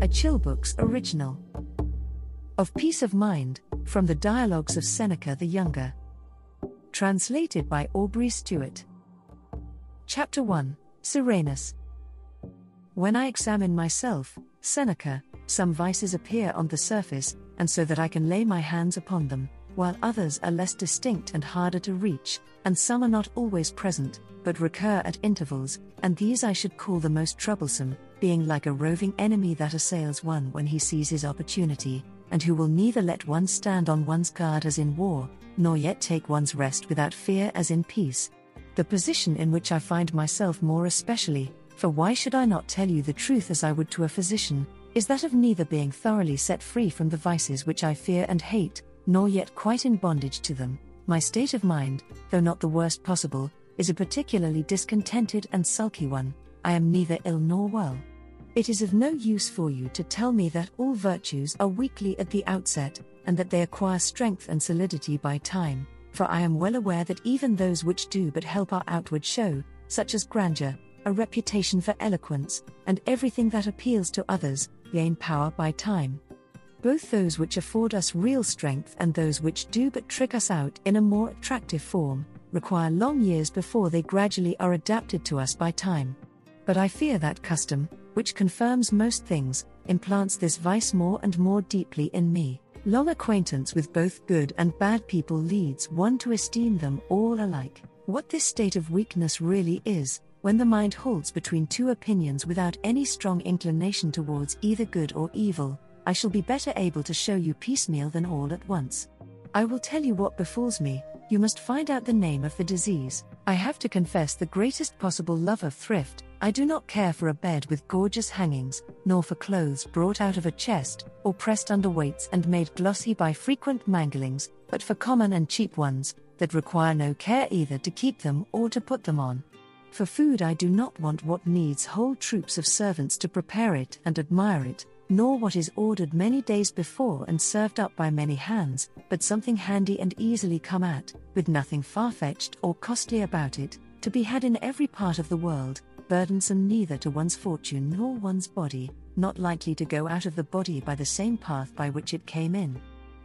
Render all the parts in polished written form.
A Chill Book's original. Of Peace of Mind, from the Dialogues of Seneca the Younger. Translated by Aubrey Stewart. Chapter 1, Serenus. When I examine myself, Seneca, some vices appear on the surface, and so that I can lay my hands upon them, while others are less distinct and harder to reach, and some are not always present, but recur at intervals, and these I should call the most troublesome, being like a roving enemy that assails one when he sees his opportunity, and who will neither let one stand on one's guard as in war, nor yet take one's rest without fear as in peace. The position in which I find myself more especially, for why should I not tell you the truth as I would to a physician, is that of neither being thoroughly set free from the vices which I fear and hate, nor yet quite in bondage to them. My state of mind, though not the worst possible, is a particularly discontented and sulky one. I am neither ill nor well. It is of no use for you to tell me that all virtues are weakly at the outset, and that they acquire strength and solidity by time, for I am well aware that even those which do but help our outward show, such as grandeur, a reputation for eloquence, and everything that appeals to others, gain power by time. Both those which afford us real strength and those which do but trick us out in a more attractive form, require long years before they gradually are adapted to us by time. But I fear that custom, which confirms most things, implants this vice more and more deeply in me. Long acquaintance with both good and bad people leads one to esteem them all alike. What this state of weakness really is, when the mind holds between two opinions without any strong inclination towards either good or evil, I shall be better able to show you piecemeal than all at once. I will tell you what befalls me. You must find out the name of the disease. I have to confess the greatest possible love of thrift. I do not care for a bed with gorgeous hangings, nor for clothes brought out of a chest, or pressed under weights and made glossy by frequent manglings, but for common and cheap ones, that require no care either to keep them or to put them on. For food I do not want what needs whole troops of servants to prepare it and admire it, nor what is ordered many days before and served up by many hands, but something handy and easily come at, with nothing far-fetched or costly about it, to be had in every part of the world, burdensome neither to one's fortune nor one's body, not likely to go out of the body by the same path by which it came in.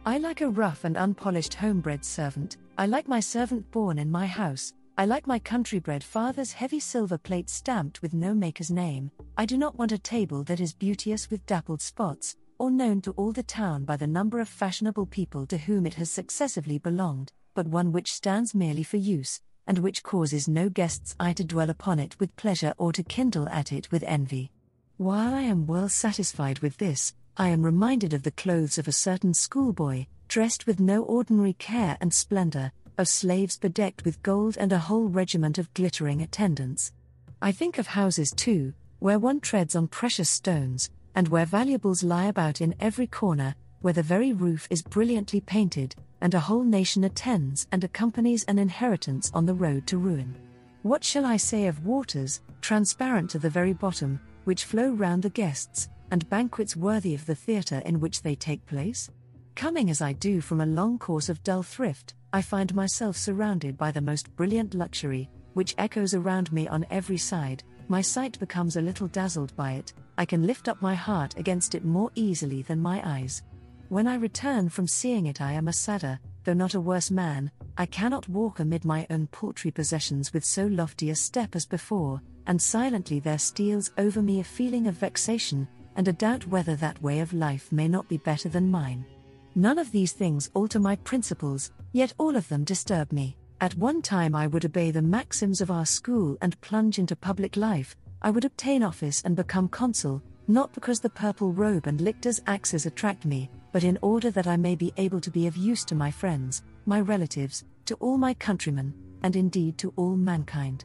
I like a rough and unpolished homebred servant, I like my servant born in my house, I like my country-bred father's heavy silver plate stamped with no maker's name. I do not want a table that is beauteous with dappled spots, or known to all the town by the number of fashionable people to whom it has successively belonged, but one which stands merely for use, and which causes no guest's eye to dwell upon it with pleasure or to kindle at it with envy. While I am well satisfied with this, I am reminded of the clothes of a certain schoolboy, dressed with no ordinary care and splendor, of slaves bedecked with gold and a whole regiment of glittering attendants. I think of houses too, where one treads on precious stones, and where valuables lie about in every corner, where the very roof is brilliantly painted, and a whole nation attends and accompanies an inheritance on the road to ruin. What shall I say of waters, transparent to the very bottom, which flow round the guests, and banquets worthy of the theatre in which they take place? Coming as I do from a long course of dull thrift, I find myself surrounded by the most brilliant luxury, which echoes around me on every side. My sight becomes a little dazzled by it, I can lift up my heart against it more easily than my eyes. When I return from seeing it I am a sadder, though not a worse man. I cannot walk amid my own paltry possessions with so lofty a step as before, and silently there steals over me a feeling of vexation, and a doubt whether that way of life may not be better than mine. None of these things alter my principles, yet all of them disturb me. At one time I would obey the maxims of our school and plunge into public life, I would obtain office and become consul, not because the purple robe and lictor's axes attract me, but in order that I may be able to be of use to my friends, my relatives, to all my countrymen, and indeed to all mankind.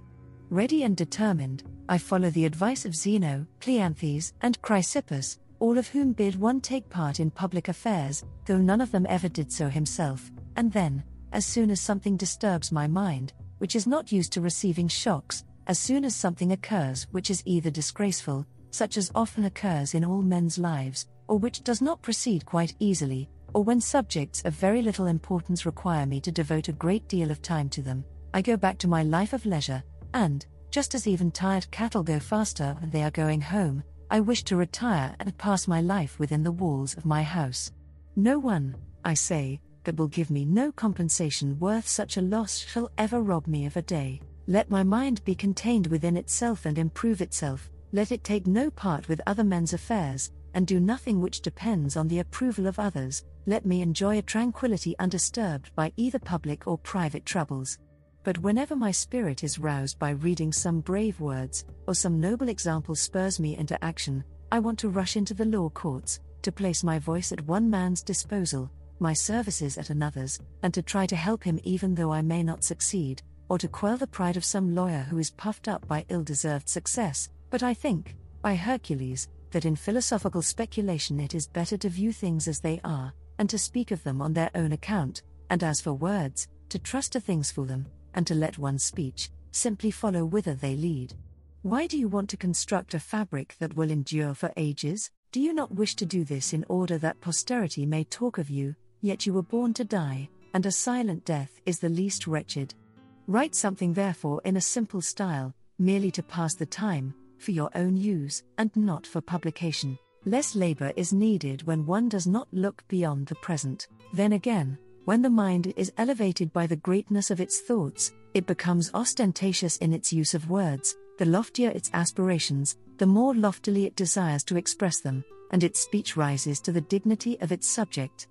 Ready and determined, I follow the advice of Zeno, Cleanthes, and Chrysippus, all of whom bid one take part in public affairs, though none of them ever did so himself, and then, as soon as something disturbs my mind, which is not used to receiving shocks, as soon as something occurs which is either disgraceful, such as often occurs in all men's lives, or which does not proceed quite easily, or when subjects of very little importance require me to devote a great deal of time to them, I go back to my life of leisure, and, just as even tired cattle go faster when they are going home, I wish to retire and pass my life within the walls of my house. No one, I say, that will give me no compensation worth such a loss shall ever rob me of a day. Let my mind be contained within itself and improve itself, let it take no part with other men's affairs, and do nothing which depends on the approval of others, let me enjoy a tranquillity undisturbed by either public or private troubles. But whenever my spirit is roused by reading some brave words, or some noble example spurs me into action, I want to rush into the law courts, to place my voice at one man's disposal, my services at another's, and to try to help him even though I may not succeed, or to quell the pride of some lawyer who is puffed up by ill-deserved success, but I think, by Hercules, that in philosophical speculation it is better to view things as they are, and to speak of them on their own account, and as for words, to trust to things for them, and to let one's speech simply follow whither they lead. Why do you want to construct a fabric that will endure for ages? Do you not wish to do this in order that posterity may talk of you, yet you were born to die, and a silent death is the least wretched? Write something therefore in a simple style, merely to pass the time, for your own use, and not for publication. Less labor is needed when one does not look beyond the present. Then again, when the mind is elevated by the greatness of its thoughts, it becomes ostentatious in its use of words, the loftier its aspirations, the more loftily it desires to express them, and its speech rises to the dignity of its subject.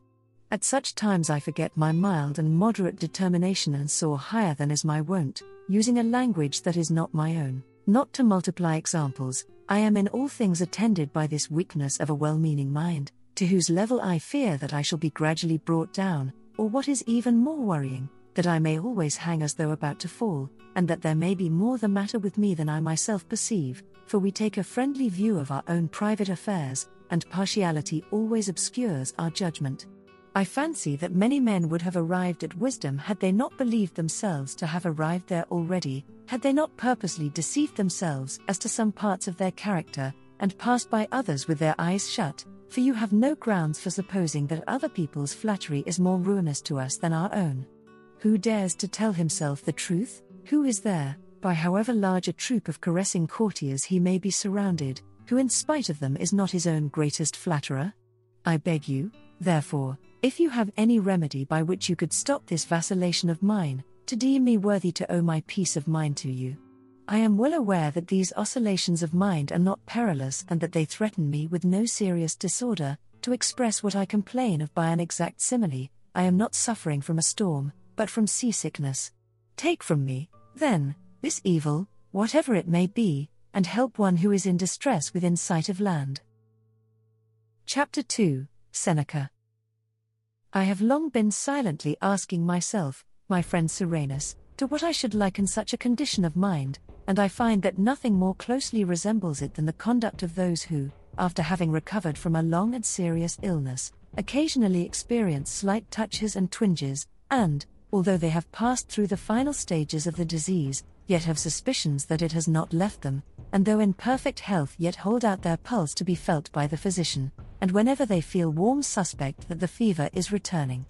At such times I forget my mild and moderate determination and soar higher than is my wont, using a language that is not my own. Not to multiply examples, I am in all things attended by this weakness of a well-meaning mind, to whose level I fear that I shall be gradually brought down, or what is even more worrying, that I may always hang as though about to fall, and that there may be more the matter with me than I myself perceive, for we take a friendly view of our own private affairs, and partiality always obscures our judgment. I fancy that many men would have arrived at wisdom had they not believed themselves to have arrived there already, had they not purposely deceived themselves as to some parts of their character, and passed by others with their eyes shut, for you have no grounds for supposing that other people's flattery is more ruinous to us than our own. Who dares to tell himself the truth? Who is there, by however large a troop of caressing courtiers he may be surrounded, who in spite of them is not his own greatest flatterer? I beg you, therefore, if you have any remedy by which you could stop this vacillation of mine, to deem me worthy to owe my peace of mind to you. I am well aware that these oscillations of mind are not perilous and that they threaten me with no serious disorder. To express what I complain of by an exact simile, I am not suffering from a storm, but from seasickness. Take from me, then, this evil, whatever it may be, and help one who is in distress within sight of land. Chapter 2, Seneca. I have long been silently asking myself, my friend Serenus, to what I should liken such a condition of mind, and I find that nothing more closely resembles it than the conduct of those who, after having recovered from a long and serious illness, occasionally experience slight touches and twinges, and, although they have passed through the final stages of the disease, yet have suspicions that it has not left them, and though in perfect health yet hold out their pulse to be felt by the physician, and whenever they feel warm suspect that the fever is returning.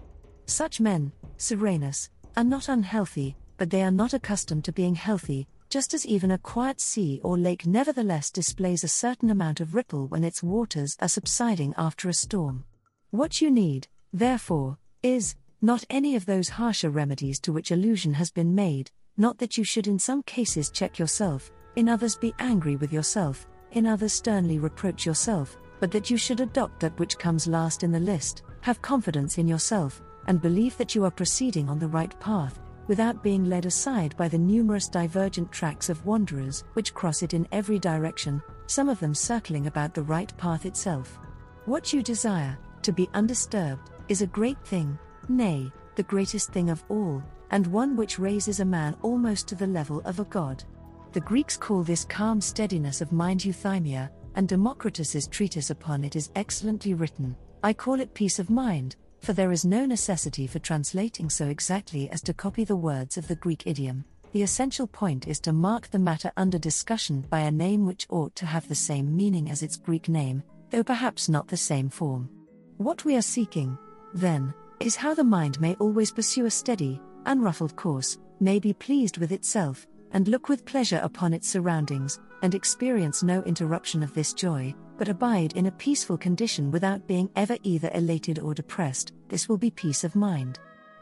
Such men, Serenus, are not unhealthy, but they are not accustomed to being healthy, just as even a quiet sea or lake nevertheless displays a certain amount of ripple when its waters are subsiding after a storm. What you need, therefore, is, not any of those harsher remedies to which allusion has been made, not that you should in some cases check yourself, in others be angry with yourself, in others sternly reproach yourself, but that you should adopt that which comes last in the list, have confidence in yourself, and believe that you are proceeding on the right path, without being led aside by the numerous divergent tracks of wanderers which cross it in every direction, some of them circling about the right path itself. What you desire, to be undisturbed, is a great thing, nay, the greatest thing of all, and one which raises a man almost to the level of a god. The Greeks call this calm steadiness of mind euthymia, and Democritus's treatise upon it is excellently written. I call it peace of mind, for there is no necessity for translating so exactly as to copy the words of the Greek idiom. The essential point is to mark the matter under discussion by a name which ought to have the same meaning as its Greek name, though perhaps not the same form. What we are seeking, then, is how the mind may always pursue a steady, unruffled course, may be pleased with itself, and look with pleasure upon its surroundings, and experience no interruption of this joy, but abide in a peaceful condition without being ever either elated or depressed. This will be peace of mind.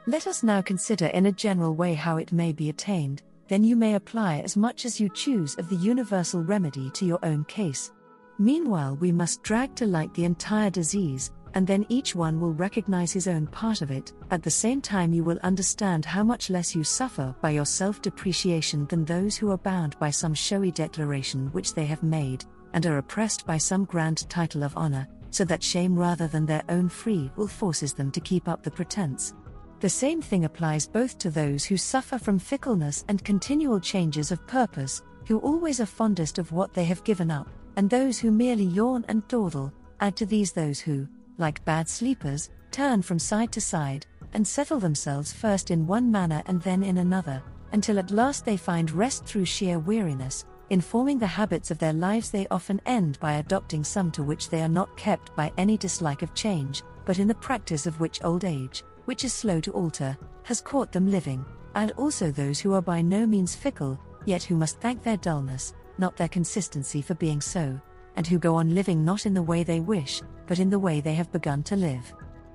Let us now consider in a general way how it may be attained, then you may apply as much as you choose of the universal remedy to your own case. Meanwhile, we must drag to light the entire disease, and then each one will recognize his own part of it. At the same time, you will understand how much less you suffer by your self-depreciation than those who are bound by some showy declaration which they have made, and are oppressed by some grand title of honor, so that shame rather than their own free will forces them to keep up the pretense. The same thing applies both to those who suffer from fickleness and continual changes of purpose, who always are fondest of what they have given up, and those who merely yawn and dawdle. Add to these those who, like bad sleepers, turn from side to side, and settle themselves first in one manner and then in another, until at last they find rest through sheer weariness. In forming the habits of their lives, they often end by adopting some to which they are not kept by any dislike of change, but in the practice of which old age, which is slow to alter, has caught them living. And also those who are by no means fickle, yet who must thank their dullness, not their consistency, for being so, and who go on living not in the way they wish, but in the way they have begun to live.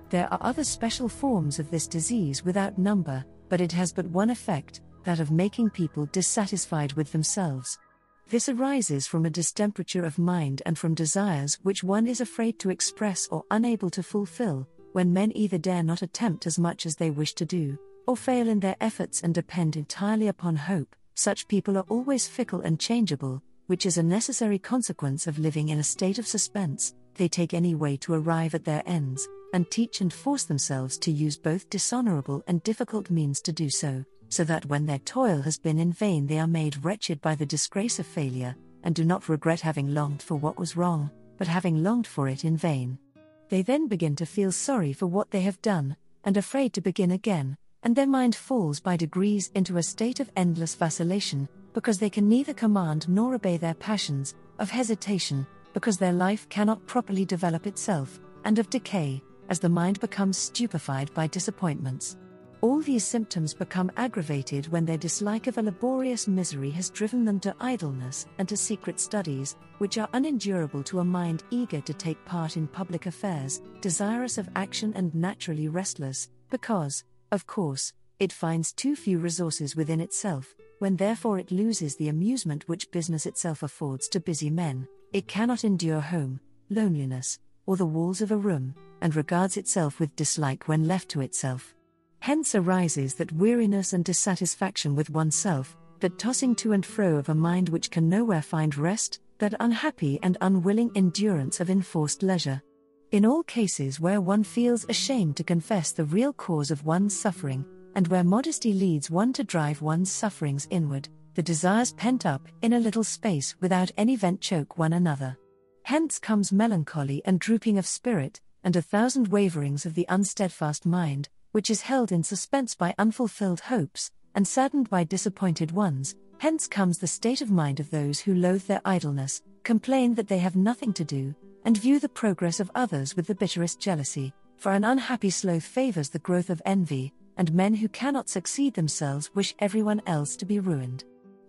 There are other special forms of this disease without number, but it has but one effect, that of making people dissatisfied with themselves. This arises from a distemperature of mind and from desires which one is afraid to express or unable to fulfill, when men either dare not attempt as much as they wish to do, or fail in their efforts and depend entirely upon hope. Such people are always fickle and changeable, which is a necessary consequence of living in a state of suspense. They take any way to arrive at their ends, and teach and force themselves to use both dishonorable and difficult means to do so, so that when their toil has been in vain they are made wretched by the disgrace of failure, and do not regret having longed for what was wrong, but having longed for it in vain. They then begin to feel sorry for what they have done, and afraid to begin again, and their mind falls by degrees into a state of endless vacillation, because they can neither command nor obey their passions, of hesitation, because their life cannot properly develop itself, and of decay, as the mind becomes stupefied by disappointments. All these symptoms become aggravated when their dislike of a laborious misery has driven them to idleness and to secret studies, which are unendurable to a mind eager to take part in public affairs, desirous of action and naturally restless, because, of course, it finds too few resources within itself. When therefore it loses the amusement which business itself affords to busy men, it cannot endure home, loneliness, or the walls of a room, and regards itself with dislike when left to itself. Hence arises that weariness and dissatisfaction with oneself, that tossing to and fro of a mind which can nowhere find rest, that unhappy and unwilling endurance of enforced leisure. In all cases where one feels ashamed to confess the real cause of one's suffering, and where modesty leads one to drive one's sufferings inward, the desires pent up in a little space without any vent choke one another. Hence comes melancholy and drooping of spirit, and a thousand waverings of the unsteadfast mind, which is held in suspense by unfulfilled hopes, and saddened by disappointed ones. Hence comes the state of mind of those who loathe their idleness, complain that they have nothing to do, and view the progress of others with the bitterest jealousy, for an unhappy sloth favors the growth of envy, and men who cannot succeed themselves wish everyone else to be ruined.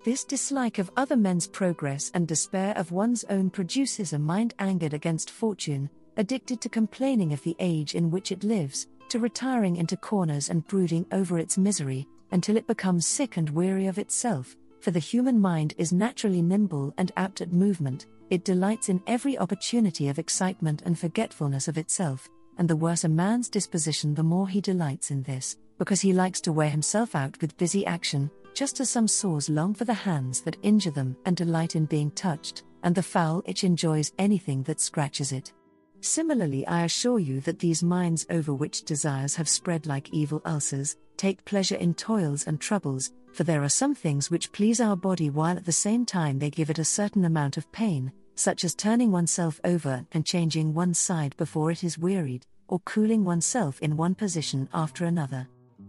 This dislike of other men's progress and despair of one's own produces a mind angered against fortune, addicted to complaining of the age in which it lives, to retiring into corners and brooding over its misery, until it becomes sick and weary of itself, for the human mind is naturally nimble and apt at movement. it delights in every opportunity of excitement and forgetfulness of itself, and the worse a man's disposition the more he delights in this, because he likes to wear himself out with busy action, just as some sores long for the hands that injure them and delight in being touched, and the foul itch enjoys anything that scratches it. Similarly, I assure you that these minds over which desires have spread like evil ulcers, take pleasure in toils and troubles, for there are some things which please our body while at the same time they give it a certain amount of pain, such as turning oneself over and changing one side before it is wearied, or cooling oneself in one position after another.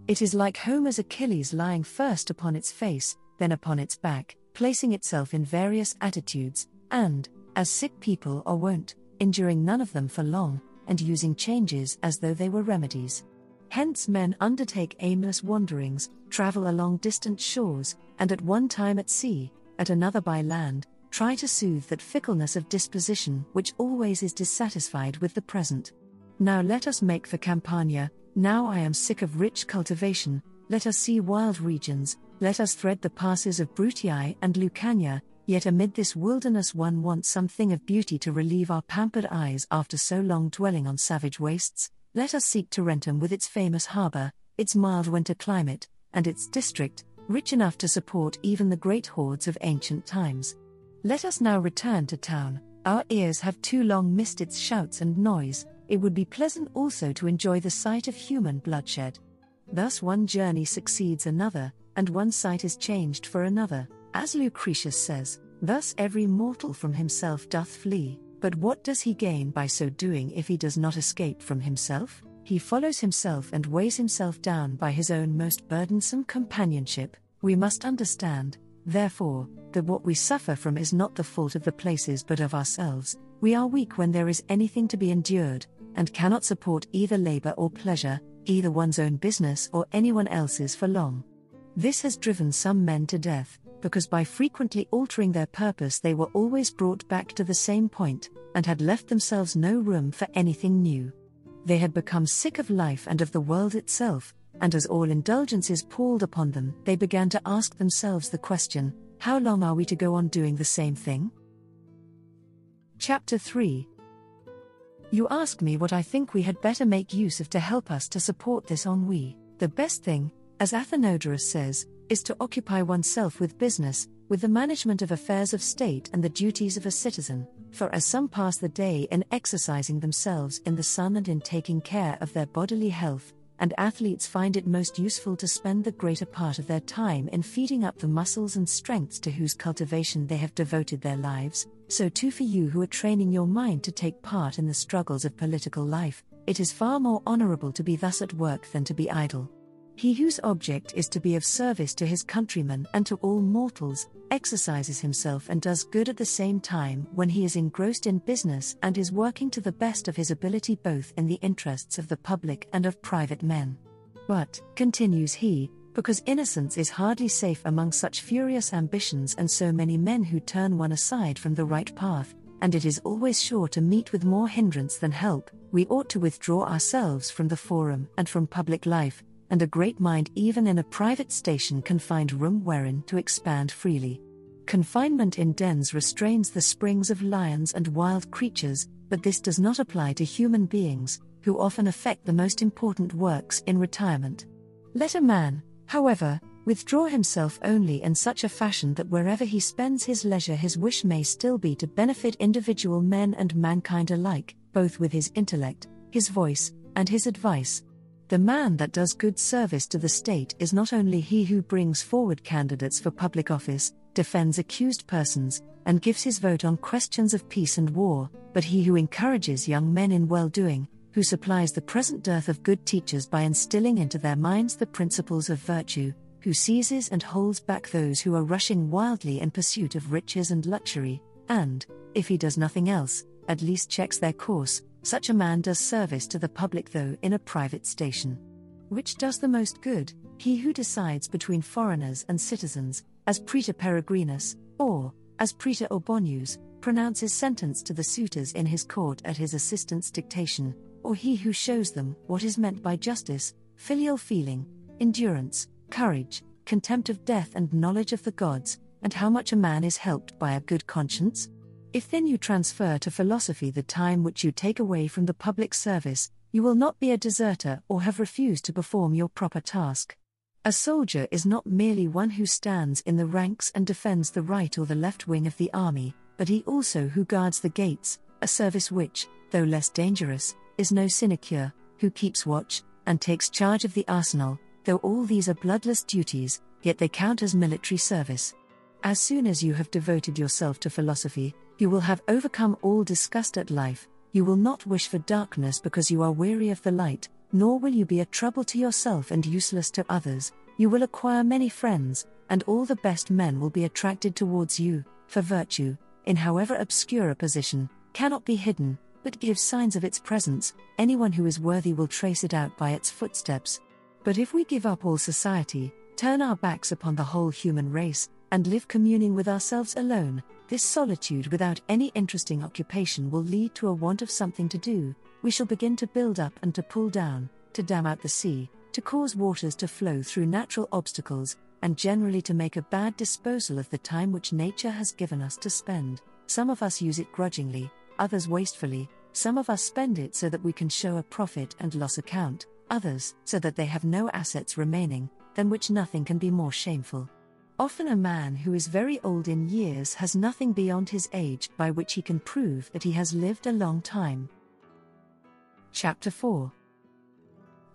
It is like Homer's Achilles lying first upon its face, then upon its back, placing itself in various attitudes, and, as sick people are wont, enduring none of them for long, and using changes as though they were remedies. Hence men undertake aimless wanderings, travel along distant shores, and at one time at sea, at another by land, try to soothe that fickleness of disposition which always is dissatisfied with the present. Now let us make for Campania, now I am sick of rich cultivation, let us see wild regions, let us thread the passes of Bruttii and Lucania, yet amid this wilderness one wants something of beauty to relieve our pampered eyes after so long dwelling on savage wastes, let us seek Tarentum with its famous harbour, its mild winter climate, and its district, rich enough to support even the great hordes of ancient times. Let us now return to town, our ears have too long missed its shouts and noise, it would be pleasant also to enjoy the sight of human bloodshed. Thus one journey succeeds another, and one sight is changed for another, as Lucretius says, thus every mortal from himself doth flee, but what does he gain by so doing if he does not escape from himself? He follows himself and weighs himself down by his own most burdensome companionship. We must understand, therefore, that what we suffer from is not the fault of the places but of ourselves. We are weak when there is anything to be endured, and cannot support either labor or pleasure, either one's own business or anyone else's for long. This has driven some men to death, because by frequently altering their purpose they were always brought back to the same point, and had left themselves no room for anything new. They had become sick of life and of the world itself, and as all indulgences palled upon them, they began to ask themselves the question, how long are we to go on doing the same thing? Chapter 3. You ask me what I think we had better make use of to help us to support this ennui. The best thing, as Athenodorus says, is to occupy oneself with business, with the management of affairs of state and the duties of a citizen, for as some pass the day in exercising themselves in the sun and in taking care of their bodily health, and athletes find it most useful to spend the greater part of their time in feeding up the muscles and strengths to whose cultivation they have devoted their lives, so too for you who are training your mind to take part in the struggles of political life, it is far more honorable to be thus at work than to be idle. He whose object is to be of service to his countrymen and to all mortals, exercises himself and does good at the same time when he is engrossed in business and is working to the best of his ability both in the interests of the public and of private men. But, continues he, because innocence is hardly safe among such furious ambitions and so many men who turn one aside from the right path, and it is always sure to meet with more hindrance than help, we ought to withdraw ourselves from the forum and from public life, and a great mind even in a private station can find room wherein to expand freely. Confinement in dens restrains the springs of lions and wild creatures, but this does not apply to human beings, who often effect the most important works in retirement. Let a man, however, withdraw himself only in such a fashion that wherever he spends his leisure his wish may still be to benefit individual men and mankind alike, both with his intellect, his voice, and his advice. The man that does good service to the state is not only he who brings forward candidates for public office, defends accused persons, and gives his vote on questions of peace and war, but he who encourages young men in well-doing, who supplies the present dearth of good teachers by instilling into their minds the principles of virtue, who seizes and holds back those who are rushing wildly in pursuit of riches and luxury, and, if he does nothing else, at least checks their course, such a man does service to the public though in a private station. Which does the most good, he who decides between foreigners and citizens, as Praetor Peregrinus, or, as Praetor Urbonius, pronounces sentence to the suitors in his court at his assistant's dictation, or he who shows them what is meant by justice, filial feeling, endurance, courage, contempt of death and knowledge of the gods, and how much a man is helped by a good conscience? If then you transfer to philosophy the time which you take away from the public service, you will not be a deserter or have refused to perform your proper task. A soldier is not merely one who stands in the ranks and defends the right or the left wing of the army, but he also who guards the gates, a service which, though less dangerous, is no sinecure, who keeps watch, and takes charge of the arsenal. Though all these are bloodless duties, yet they count as military service. As soon as you have devoted yourself to philosophy, you will have overcome all disgust at life, you will not wish for darkness because you are weary of the light, nor will you be a trouble to yourself and useless to others, you will acquire many friends, and all the best men will be attracted towards you, for virtue, in however obscure a position, cannot be hidden, but gives signs of its presence, anyone who is worthy will trace it out by its footsteps. But if we give up all society, turn our backs upon the whole human race, and live communing with ourselves alone, this solitude without any interesting occupation will lead to a want of something to do, we shall begin to build up and to pull down, to dam out the sea, to cause waters to flow through natural obstacles, and generally to make a bad disposal of the time which nature has given us to spend. Some of us use it grudgingly, others wastefully, some of us spend it so that we can show a profit and loss account, others so that they have no assets remaining, than which nothing can be more shameful. Often a man who is very old in years has nothing beyond his age by which he can prove that he has lived a long time. Chapter 4.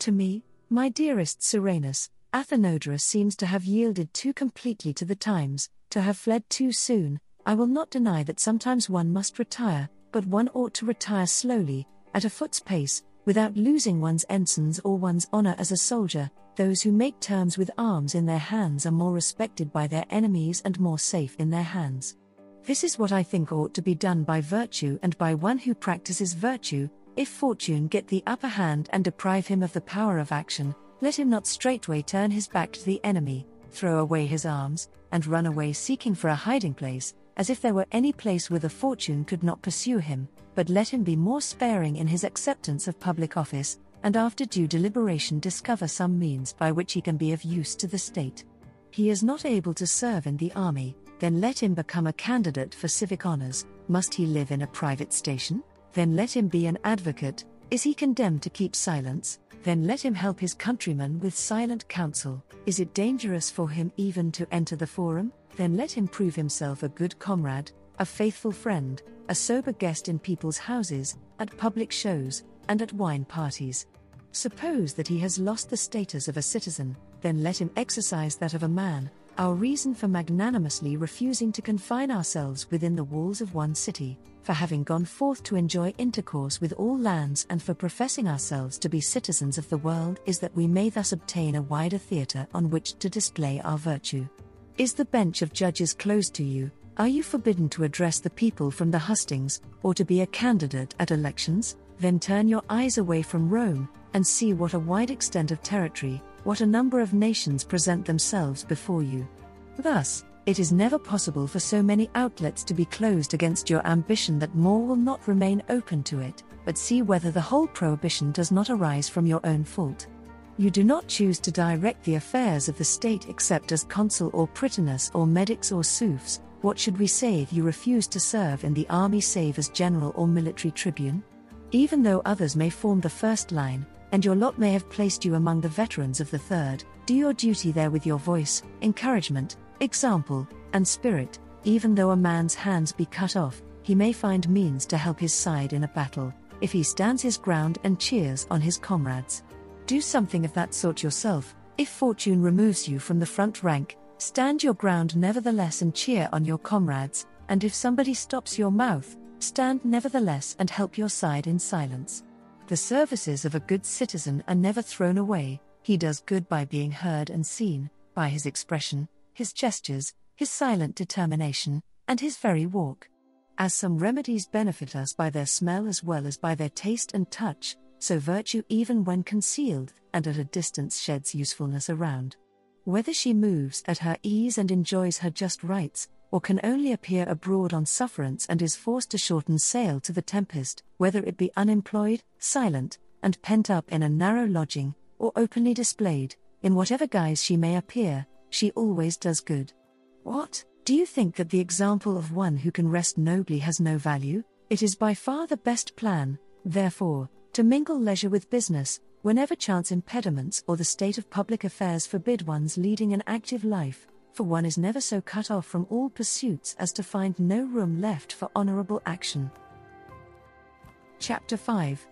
To me, my dearest Serenus, Athenodorus seems to have yielded too completely to the times, to have fled too soon. I will not deny that sometimes one must retire, but one ought to retire slowly, at a foot's pace, without losing one's ensigns or one's honor as a soldier. Those who make terms with arms in their hands are more respected by their enemies and more safe in their hands. This is what I think ought to be done by virtue and by one who practices virtue. If fortune get the upper hand and deprive him of the power of action, let him not straightway turn his back to the enemy, throw away his arms, and run away seeking for a hiding place, as if there were any place whither fortune could not pursue him, but let him be more sparing in his acceptance of public office, and after due deliberation discover some means by which he can be of use to the state. He is not able to serve in the army, then let him become a candidate for civic honors. Must he live in a private station? Then let him be an advocate. Is he condemned to keep silence? Then let him help his countrymen with silent counsel. Is it dangerous for him even to enter the forum? Then let him prove himself a good comrade, a faithful friend, a sober guest in people's houses, at public shows, and at wine parties. Suppose that he has lost the status of a citizen, then let him exercise that of a man. Our reason for magnanimously refusing to confine ourselves within the walls of one city, for having gone forth to enjoy intercourse with all lands and for professing ourselves to be citizens of the world is that we may thus obtain a wider theatre on which to display our virtue. Is the bench of judges closed to you? Are you forbidden to address the people from the hustings, or to be a candidate at elections? Then turn your eyes away from Rome, and see what a wide extent of territory, what a number of nations present themselves before you. Thus, it is never possible for so many outlets to be closed against your ambition that more will not remain open to it, but see whether the whole prohibition does not arise from your own fault. You do not choose to direct the affairs of the state except as consul or prytanis or medics or suefs. What should we say if you refuse to serve in the army save as general or military tribune? Even though others may form the first line, and your lot may have placed you among the veterans of the third, do your duty there with your voice, encouragement, example, and spirit. Even though a man's hands be cut off, he may find means to help his side in a battle, if he stands his ground and cheers on his comrades. Do something of that sort yourself. If fortune removes you from the front rank, stand your ground nevertheless and cheer on your comrades, and if somebody stops your mouth, stand nevertheless and help your side in silence. The services of a good citizen are never thrown away. He does good by being heard and seen, by his expression, his gestures, his silent determination, and his very walk. As some remedies benefit us by their smell as well as by their taste and touch, so virtue even when concealed and at a distance sheds usefulness around. Whether she moves at her ease and enjoys her just rights, or can only appear abroad on sufferance and is forced to shorten sail to the tempest, whether it be unemployed, silent, and pent up in a narrow lodging, or openly displayed, in whatever guise she may appear, she always does good. What? Do you think that the example of one who can rest nobly has no value? It is by far the best plan, therefore, to mingle leisure with business, whenever chance impediments or the state of public affairs forbid one's leading an active life, for one is never so cut off from all pursuits as to find no room left for honorable action. Chapter 5.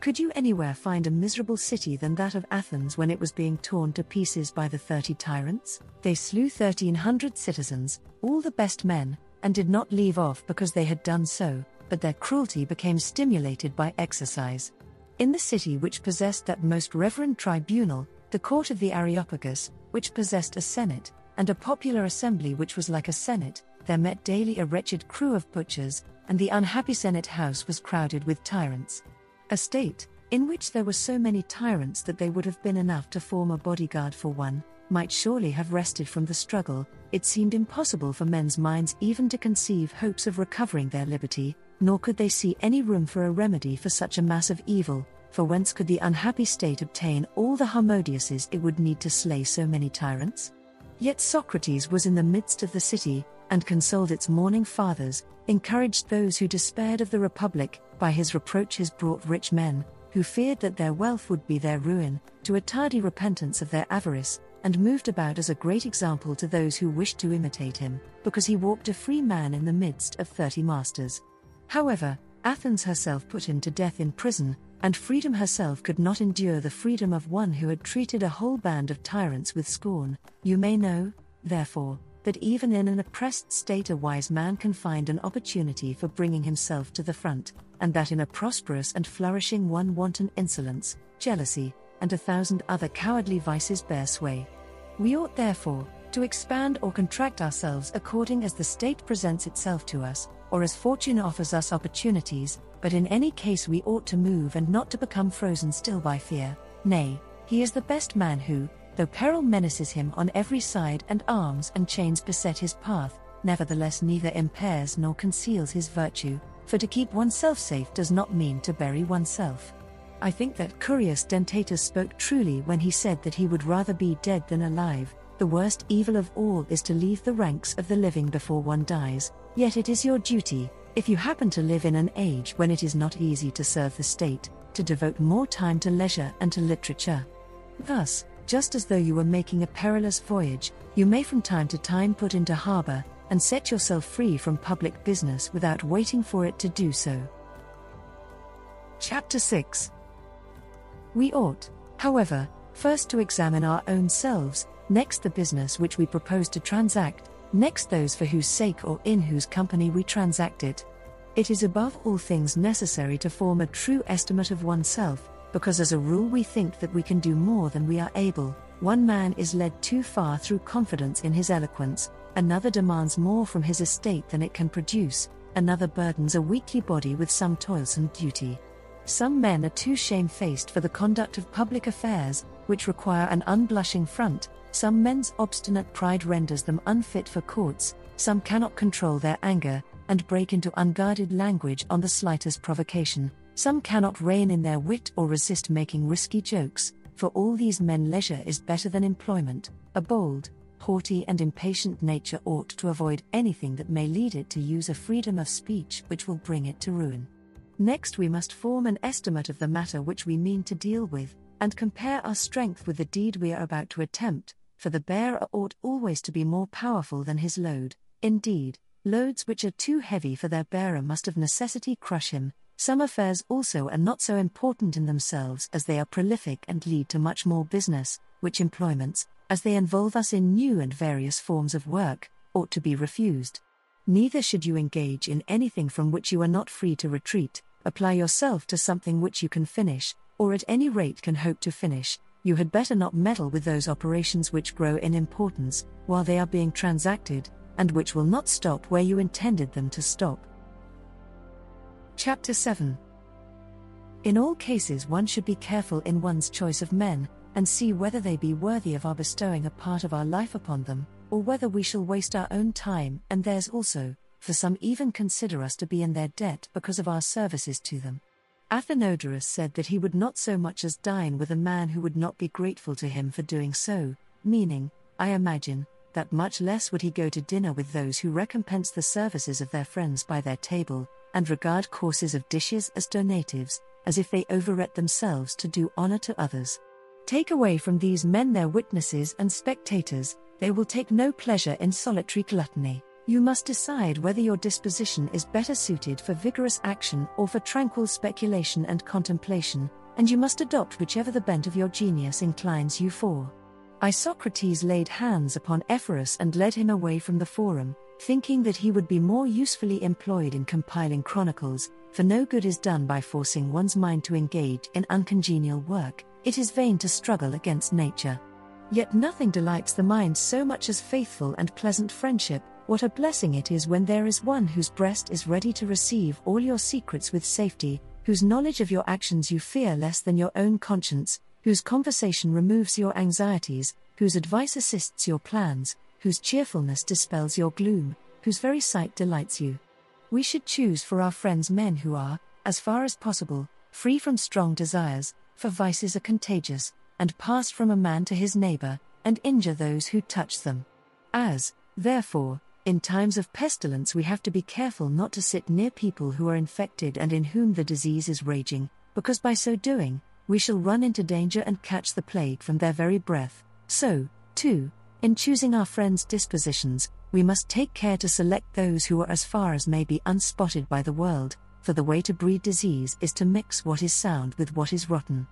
Could you anywhere find a miserable city than that of Athens when it was being torn to pieces by the 30 tyrants? They slew 1,300 citizens, all the best men, and did not leave off because they had done so, but their cruelty became stimulated by exercise. In the city which possessed that most reverend tribunal, the court of the Areopagus, which possessed a senate, and a popular assembly which was like a senate, there met daily a wretched crew of butchers, and the unhappy senate house was crowded with tyrants. A state, in which there were so many tyrants that they would have been enough to form a bodyguard for one, might surely have rested from the struggle. It seemed impossible for men's minds even to conceive hopes of recovering their liberty, nor could they see any room for a remedy for such a mass of evil, for whence could the unhappy state obtain all the Harmodiuses it would need to slay so many tyrants? Yet Socrates was in the midst of the city, and consoled its mourning fathers, encouraged those who despaired of the Republic, by his reproaches brought rich men, who feared that their wealth would be their ruin, to a tardy repentance of their avarice, and moved about as a great example to those who wished to imitate him, because he walked a free man in the midst of 30 masters. However, Athens herself put him to death in prison, and freedom herself could not endure the freedom of one who had treated a whole band of tyrants with scorn. You may know, therefore, that even in an oppressed state a wise man can find an opportunity for bringing himself to the front, and that in a prosperous and flourishing one wanton insolence, jealousy, and 1,000 other cowardly vices bear sway. We ought therefore to expand or contract ourselves according as the state presents itself to us, or as fortune offers us opportunities, but in any case we ought to move and not to become frozen still by fear. Nay, he is the best man who, though peril menaces him on every side and arms and chains beset his path, nevertheless neither impairs nor conceals his virtue, for to keep oneself safe does not mean to bury oneself. I think that Curius Dentatus spoke truly when he said that he would rather be dead than alive. The worst evil of all is to leave the ranks of the living before one dies, yet it is your duty, if you happen to live in an age when it is not easy to serve the state, to devote more time to leisure and to literature. Thus, just as though you were making a perilous voyage, you may from time to time put into harbour, and set yourself free from public business without waiting for it to do so. Chapter 6. We ought, however, first to examine our own selves, next the business which we propose to transact, next those for whose sake or in whose company we transact it. It is above all things necessary to form a true estimate of oneself, because as a rule we think that we can do more than we are able. One man is led too far through confidence in his eloquence, another demands more from his estate than it can produce, another burdens a weakly body with some toilsome duty. Some men are too shamefaced for the conduct of public affairs, which require an unblushing front. Some men's obstinate pride renders them unfit for courts, some cannot control their anger, and break into unguarded language on the slightest provocation, some cannot rein in their wit or resist making risky jokes. For all these men leisure is better than employment. A bold, haughty and impatient nature ought to avoid anything that may lead it to use a freedom of speech which will bring it to ruin. Next we must form an estimate of the matter which we mean to deal with, and compare our strength with the deed we are about to attempt, for the bearer ought always to be more powerful than his load. Indeed, loads which are too heavy for their bearer must of necessity crush him. Some affairs also are not so important in themselves as they are prolific and lead to much more business, which employments, as they involve us in new and various forms of work, ought to be refused. Neither should you engage in anything from which you are not free to retreat. Apply yourself to something which you can finish, or at any rate can hope to finish. You had better not meddle with those operations which grow in importance, while they are being transacted, and which will not stop where you intended them to stop. Chapter 7. In all cases one should be careful in one's choice of men, and see whether they be worthy of our bestowing a part of our life upon them, or whether we shall waste our own time and theirs also, for some even consider us to be in their debt because of our services to them. Athenodorus said that he would not so much as dine with a man who would not be grateful to him for doing so, meaning, I imagine, that much less would he go to dinner with those who recompense the services of their friends by their table, and regard courses of dishes as donatives, as if they overate themselves to do honor to others. Take away from these men their witnesses and spectators, they will take no pleasure in solitary gluttony. You must decide whether your disposition is better suited for vigorous action or for tranquil speculation and contemplation, and you must adopt whichever the bent of your genius inclines you for. Isocrates laid hands upon Ephorus and led him away from the forum, thinking that he would be more usefully employed in compiling chronicles, for no good is done by forcing one's mind to engage in uncongenial work, it is vain to struggle against nature. Yet nothing delights the mind so much as faithful and pleasant friendship. What a blessing it is when there is one whose breast is ready to receive all your secrets with safety, whose knowledge of your actions you fear less than your own conscience, whose conversation removes your anxieties, whose advice assists your plans, whose cheerfulness dispels your gloom, whose very sight delights you. We should choose for our friends men who are, as far as possible, free from strong desires, for vices are contagious, and pass from a man to his neighbor, and injure those who touch them. As, therefore, in times of pestilence we have to be careful not to sit near people who are infected and in whom the disease is raging, because by so doing, we shall run into danger and catch the plague from their very breath. So, too, in choosing our friends' dispositions, we must take care to select those who are as far as may be unspotted by the world, for the way to breed disease is to mix what is sound with what is rotten.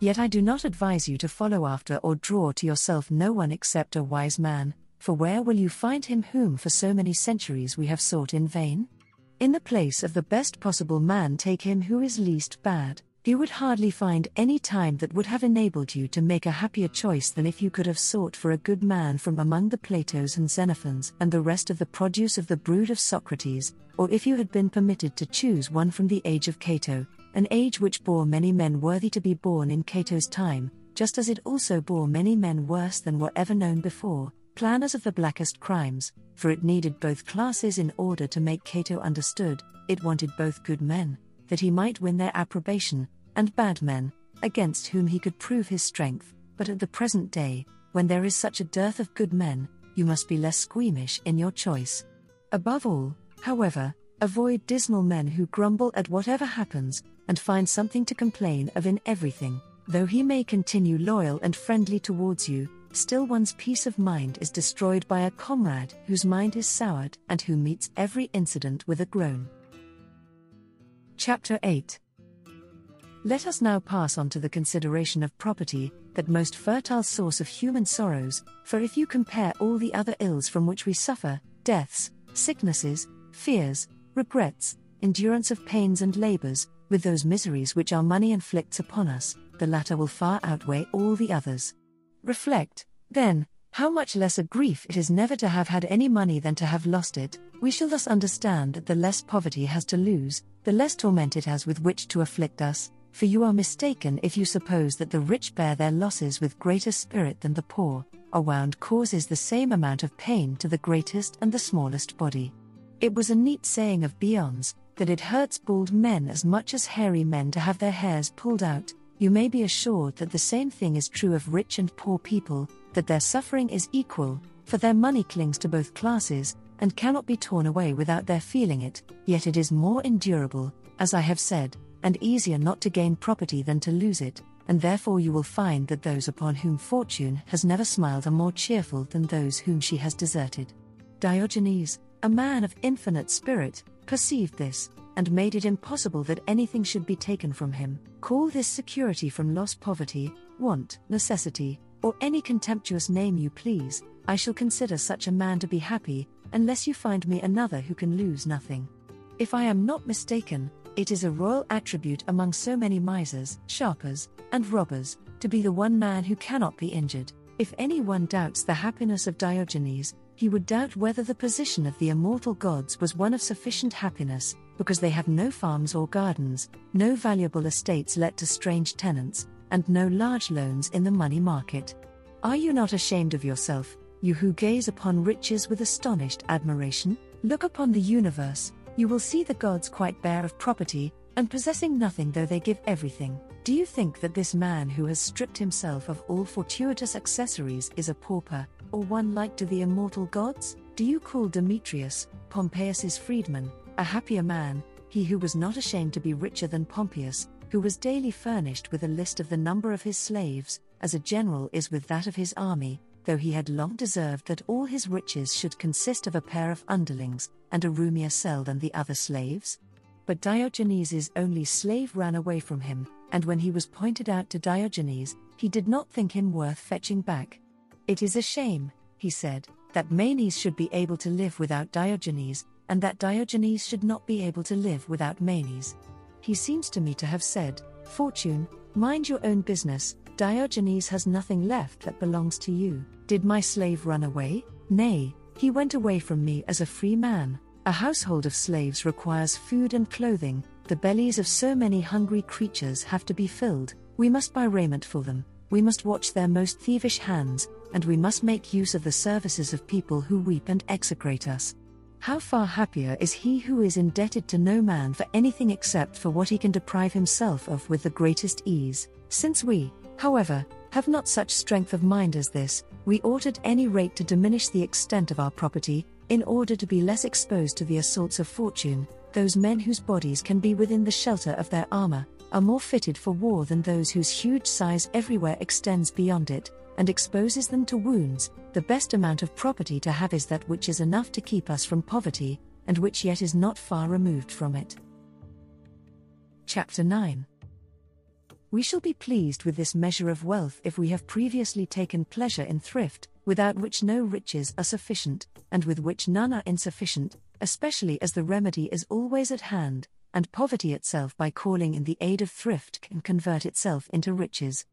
Yet I do not advise you to follow after or draw to yourself no one except a wise man, for where will you find him whom for so many centuries we have sought in vain? In the place of the best possible man take him who is least bad. You would hardly find any time that would have enabled you to make a happier choice than if you could have sought for a good man from among the Platos and Xenophons and the rest of the produce of the brood of Socrates, or if you had been permitted to choose one from the age of Cato, an age which bore many men worthy to be born in Cato's time, just as it also bore many men worse than were ever known before, planners of the blackest crimes, for it needed both classes in order to make Cato understood, it wanted both good men, that he might win their approbation, and bad men, against whom he could prove his strength, but at the present day, when there is such a dearth of good men, you must be less squeamish in your choice. Above all, however, avoid dismal men who grumble at whatever happens, and find something to complain of in everything, though he may continue loyal and friendly towards you, still one's peace of mind is destroyed by a comrade whose mind is soured and who meets every incident with a groan. Chapter 8. Let us now pass on to the consideration of property, that most fertile source of human sorrows, for if you compare all the other ills from which we suffer, deaths, sicknesses, fears, regrets, endurance of pains and labors, with those miseries which our money inflicts upon us, the latter will far outweigh all the others. Reflect, then, how much less a grief it is never to have had any money than to have lost it. We shall thus understand that the less poverty has to lose, the less torment it has with which to afflict us, for you are mistaken if you suppose that the rich bear their losses with greater spirit than the poor. A wound causes the same amount of pain to the greatest and the smallest body. It was a neat saying of Bion's, that it hurts bald men as much as hairy men to have their hairs pulled out. You may be assured that the same thing is true of rich and poor people, that their suffering is equal, for their money clings to both classes, and cannot be torn away without their feeling it, yet it is more endurable, as I have said, and easier not to gain property than to lose it, and therefore you will find that those upon whom fortune has never smiled are more cheerful than those whom she has deserted. Diogenes, a man of infinite spirit, perceived this, and made it impossible that anything should be taken from him. Call this security from loss poverty, want, necessity, or any contemptuous name you please, I shall consider such a man to be happy, unless you find me another who can lose nothing. If I am not mistaken, it is a royal attribute among so many misers, sharpers, and robbers, to be the one man who cannot be injured. If any one doubts the happiness of Diogenes, he would doubt whether the position of the immortal gods was one of sufficient happiness, because they have no farms or gardens, no valuable estates let to strange tenants, and no large loans in the money market. Are you not ashamed of yourself, you who gaze upon riches with astonished admiration? Look upon the universe, you will see the gods quite bare of property, and possessing nothing though they give everything. Do you think that this man who has stripped himself of all fortuitous accessories is a pauper, or one like to the immortal gods? Do you call Demetrius, Pompeius's freedman, a happier man, he who was not ashamed to be richer than Pompeius, who was daily furnished with a list of the number of his slaves, as a general is with that of his army, though he had long deserved that all his riches should consist of a pair of underlings, and a roomier cell than the other slaves? But Diogenes's only slave ran away from him, and when he was pointed out to Diogenes, he did not think him worth fetching back. It is a shame, he said, that Manes should be able to live without Diogenes, and that Diogenes should not be able to live without Manes. He seems to me to have said, Fortune, mind your own business, Diogenes has nothing left that belongs to you. Did my slave run away? Nay, he went away from me as a free man. A household of slaves requires food and clothing, the bellies of so many hungry creatures have to be filled, we must buy raiment for them, we must watch their most thievish hands, and we must make use of the services of people who weep and execrate us. How far happier is he who is indebted to no man for anything except for what he can deprive himself of with the greatest ease. Since we, however, have not such strength of mind as this, we ought at any rate to diminish the extent of our property, in order to be less exposed to the assaults of fortune. Those men whose bodies can be within the shelter of their armor, are more fitted for war than those whose huge size everywhere extends beyond it, and exposes them to wounds. The best amount of property to have is that which is enough to keep us from poverty, and which yet is not far removed from it. Chapter 9. We shall be pleased with this measure of wealth if we have previously taken pleasure in thrift, without which no riches are sufficient, and with which none are insufficient, especially as the remedy is always at hand, and poverty itself by calling in the aid of thrift can convert itself into riches.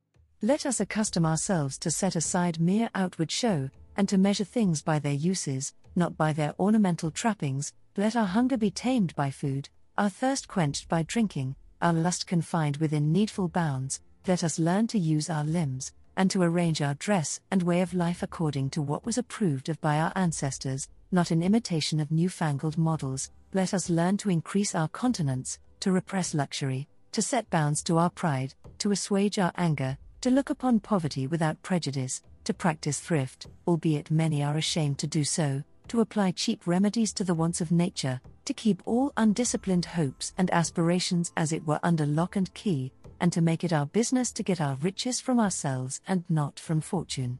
Let us accustom ourselves to set aside mere outward show, and to measure things by their uses, not by their ornamental trappings. Let our hunger be tamed by food, our thirst quenched by drinking, our lust confined within needful bounds. Let us learn to use our limbs, and to arrange our dress and way of life according to what was approved of by our ancestors, not in imitation of newfangled models. Let us learn to increase our continence, to repress luxury, to set bounds to our pride, to assuage our anger, to look upon poverty without prejudice, to practice thrift, albeit many are ashamed to do so, to apply cheap remedies to the wants of nature, to keep all undisciplined hopes and aspirations as it were under lock and key, and to make it our business to get our riches from ourselves and not from fortune.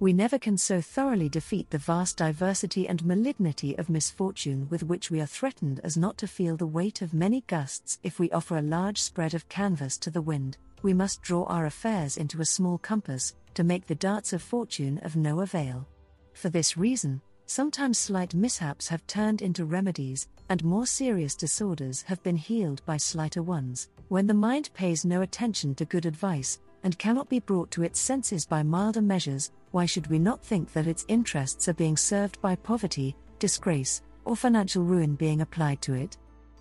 We never can so thoroughly defeat the vast diversity and malignity of misfortune with which we are threatened as not to feel the weight of many gusts if we offer a large spread of canvas to the wind. We must draw our affairs into a small compass, to make the darts of fortune of no avail. For this reason, sometimes slight mishaps have turned into remedies, and more serious disorders have been healed by slighter ones, when the mind pays no attention to good advice, and cannot be brought to its senses by milder measures. Why should we not think that its interests are being served by poverty, disgrace, or financial ruin being applied to it?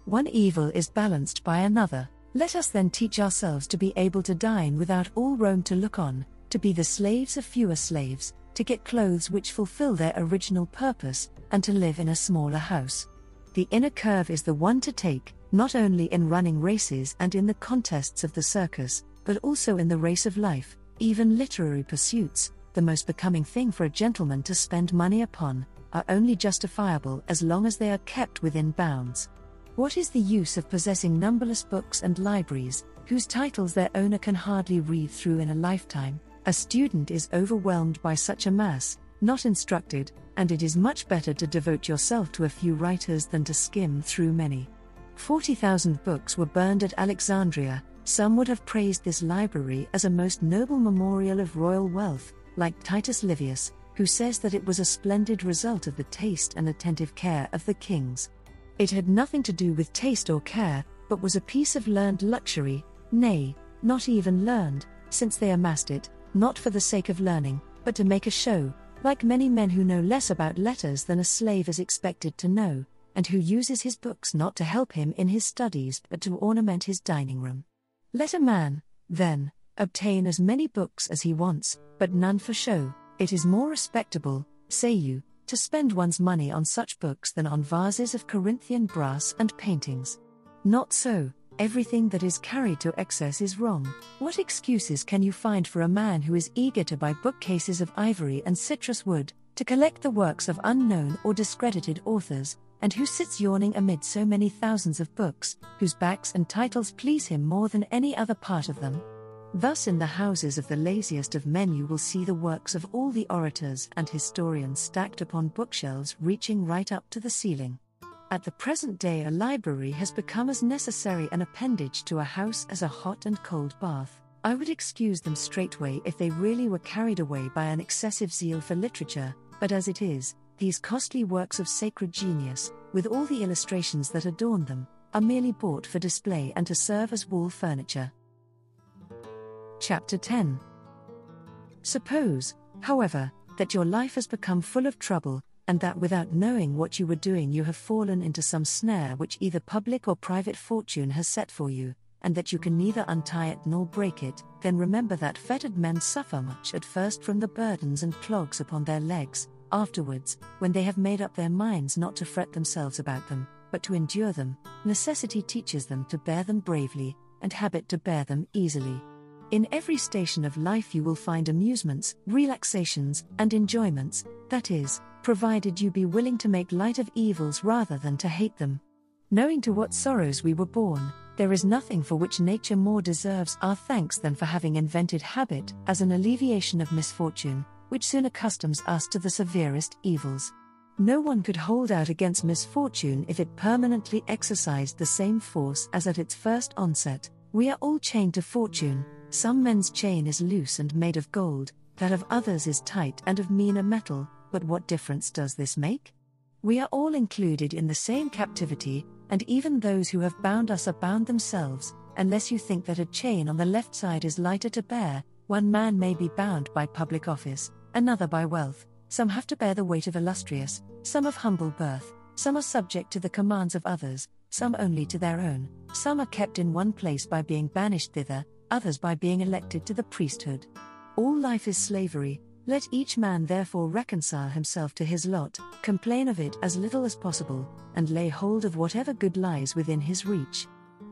One evil is balanced by another. Let us then teach ourselves to be able to dine without all Rome to look on, to be the slaves of fewer slaves, to get clothes which fulfill their original purpose, and to live in a smaller house. The inner curve is the one to take, not only in running races and in the contests of the circus, but also in the race of life, even literary pursuits, the most becoming thing for a gentleman to spend money upon, are only justifiable as long as they are kept within bounds. What is the use of possessing numberless books and libraries, whose titles their owner can hardly read through in a lifetime? A student is overwhelmed by such a mass, not instructed, and it is much better to devote yourself to a few writers than to skim through many. 40,000 books were burned at Alexandria. Some would have praised this library as a most noble memorial of royal wealth, like Titus Livius, who says that it was a splendid result of the taste and attentive care of the kings. It had nothing to do with taste or care, but was a piece of learned luxury, nay, not even learned, since they amassed it, not for the sake of learning, but to make a show, like many men who know less about letters than a slave is expected to know, and who uses his books not to help him in his studies but to ornament his dining room. Let a man, then, obtain as many books as he wants, but none for show. It is more respectable, say you, to spend one's money on such books than on vases of Corinthian brass and paintings. Not so, everything that is carried to excess is wrong. What excuses can you find for a man who is eager to buy bookcases of ivory and citrus wood, to collect the works of unknown or discredited authors, and who sits yawning amid so many thousands of books, whose backs and titles please him more than any other part of them. Thus in the houses of the laziest of men you will see the works of all the orators and historians stacked upon bookshelves reaching right up to the ceiling. At the present day a library has become as necessary an appendage to a house as a hot and cold bath. I would excuse them straightway if they really were carried away by an excessive zeal for literature, but as it is, these costly works of sacred genius, with all the illustrations that adorn them, are merely bought for display and to serve as wall furniture. Chapter 10. Suppose, however, that your life has become full of trouble, and that without knowing what you were doing you have fallen into some snare which either public or private fortune has set for you, and that you can neither untie it nor break it, then remember that fettered men suffer much at first from the burdens and clogs upon their legs, afterwards, when they have made up their minds not to fret themselves about them, but to endure them, necessity teaches them to bear them bravely, and habit to bear them easily. In every station of life you will find amusements, relaxations, and enjoyments, that is, provided you be willing to make light of evils rather than to hate them. Knowing to what sorrows we were born, there is nothing for which nature more deserves our thanks than for having invented habit as an alleviation of misfortune, which soon accustoms us to the severest evils. No one could hold out against misfortune if it permanently exercised the same force as at its first onset. We are all chained to fortune. Some men's chain is loose and made of gold, that of others is tight and of meaner metal, but what difference does this make? We are all included in the same captivity, and even those who have bound us are bound themselves, unless you think that a chain on the left side is lighter to bear. One man may be bound by public office, another by wealth, some have to bear the weight of illustrious, some of humble birth, some are subject to the commands of others, some only to their own, some are kept in one place by being banished thither, others by being elected to the priesthood. All life is slavery, let each man therefore reconcile himself to his lot, complain of it as little as possible, and lay hold of whatever good lies within his reach.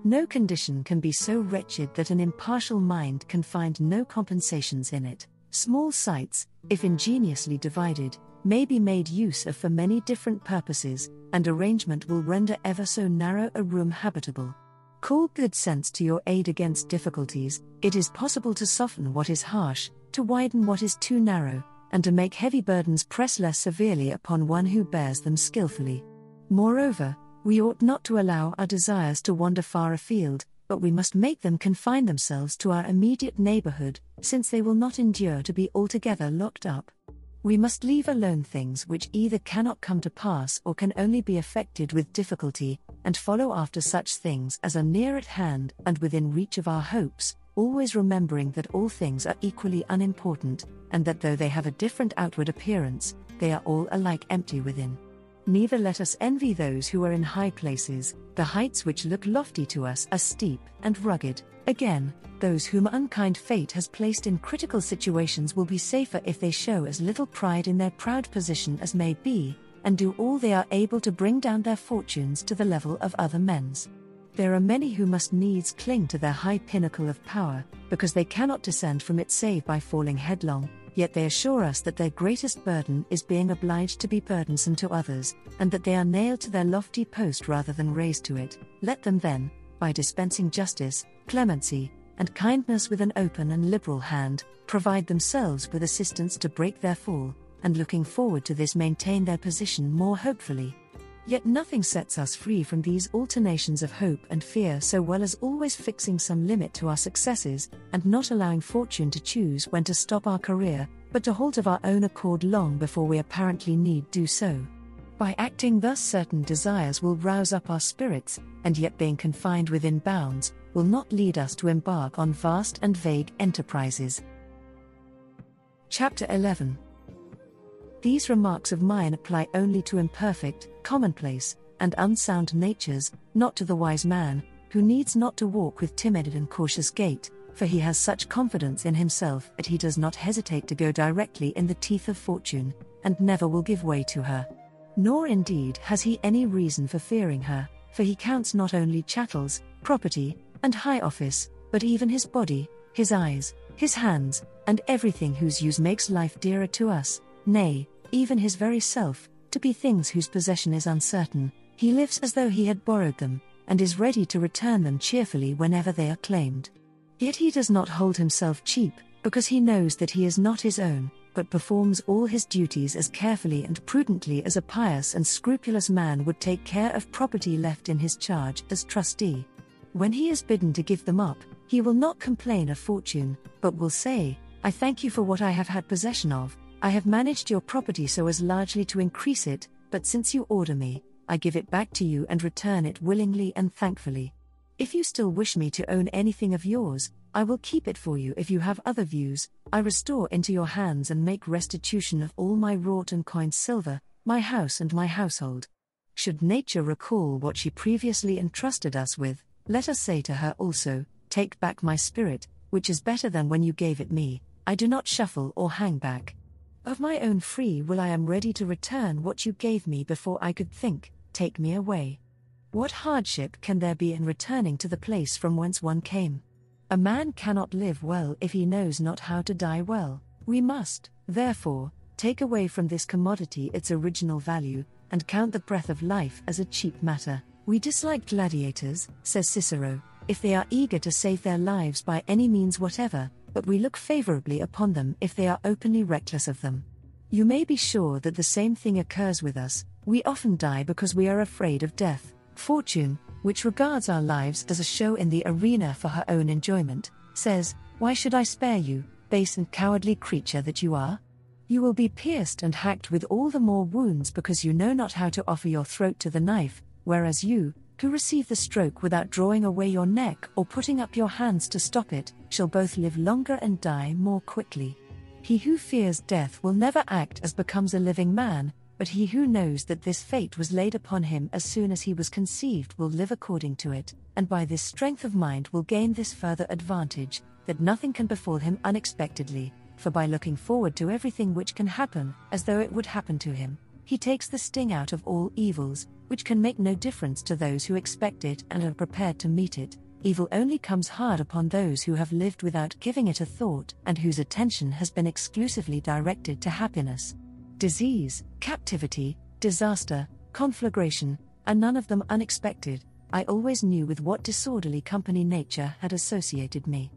No condition can be so wretched that an impartial mind can find no compensations in it. Small sites, if ingeniously divided, may be made use of for many different purposes, and arrangement will render ever so narrow a room habitable. Call good sense to your aid against difficulties, it is possible to soften what is harsh, to widen what is too narrow, and to make heavy burdens press less severely upon one who bears them skillfully. Moreover, we ought not to allow our desires to wander far afield, but we must make them confine themselves to our immediate neighborhood, since they will not endure to be altogether locked up. We must leave alone things which either cannot come to pass or can only be effected with difficulty, and follow after such things as are near at hand and within reach of our hopes, always remembering that all things are equally unimportant, and that though they have a different outward appearance, they are all alike empty within. Neither let us envy those who are in high places, the heights which look lofty to us are steep and rugged. Again, those whom unkind fate has placed in critical situations will be safer if they show as little pride in their proud position as may be, and do all they are able to bring down their fortunes to the level of other men's. There are many who must needs cling to their high pinnacle of power, because they cannot descend from it save by falling headlong, yet they assure us that their greatest burden is being obliged to be burdensome to others, and that they are nailed to their lofty post rather than raised to it. Let them then, by dispensing justice, clemency, and kindness with an open and liberal hand, provide themselves with assistance to break their fall, and looking forward to this maintain their position more hopefully. Yet nothing sets us free from these alternations of hope and fear so well as always fixing some limit to our successes, and not allowing fortune to choose when to stop our career, but to halt of our own accord long before we apparently need do so. By acting thus certain desires will rouse up our spirits, and yet being confined within bounds, will not lead us to embark on vast and vague enterprises. Chapter 11. These remarks of mine apply only to imperfect, commonplace, and unsound natures, not to the wise man, who needs not to walk with timid and cautious gait, for he has such confidence in himself that he does not hesitate to go directly in the teeth of fortune, and never will give way to her. Nor indeed has he any reason for fearing her, for he counts not only chattels, property, and high office, but even his body, his eyes, his hands, and everything whose use makes life dearer to us, nay, even his very self, to be things whose possession is uncertain, he lives as though he had borrowed them, and is ready to return them cheerfully whenever they are claimed. Yet he does not hold himself cheap, because he knows that he is not his own, but performs all his duties as carefully and prudently as a pious and scrupulous man would take care of property left in his charge as trustee. When he is bidden to give them up, he will not complain of fortune, but will say, "I thank you for what I have had possession of, I have managed your property so as largely to increase it, but since you order me, I give it back to you and return it willingly and thankfully. If you still wish me to own anything of yours, I will keep it for you. If you have other views, I restore into your hands and make restitution of all my wrought and coined silver, my house and my household. Should nature recall what she previously entrusted us with, let us say to her also, take back my spirit, which is better than when you gave it me. I do not shuffle or hang back. Of my own free will I am ready to return what you gave me before I could think, take me away." What hardship can there be in returning to the place from whence one came? A man cannot live well if he knows not how to die well. We must, therefore, take away from this commodity its original value, and count the breath of life as a cheap matter. We dislike gladiators, says Cicero, if they are eager to save their lives by any means whatever, but we look favorably upon them if they are openly reckless of them. You may be sure that the same thing occurs with us. We often die because we are afraid of death. Fortune, which regards our lives as a show in the arena for her own enjoyment, says, "Why should I spare you, base and cowardly creature that you are? You will be pierced and hacked with all the more wounds because you know not how to offer your throat to the knife, whereas you, who receive the stroke without drawing away your neck or putting up your hands to stop it, shall both live longer and die more quickly." He who fears death will never act as becomes a living man, but he who knows that this fate was laid upon him as soon as he was conceived will live according to it, and by this strength of mind will gain this further advantage, that nothing can befall him unexpectedly, for by looking forward to everything which can happen, as though it would happen to him, he takes the sting out of all evils, which can make no difference to those who expect it and are prepared to meet it. Evil only comes hard upon those who have lived without giving it a thought and whose attention has been exclusively directed to happiness. Disease, captivity, disaster, conflagration, are none of them unexpected. I always knew with what disorderly company nature had associated me.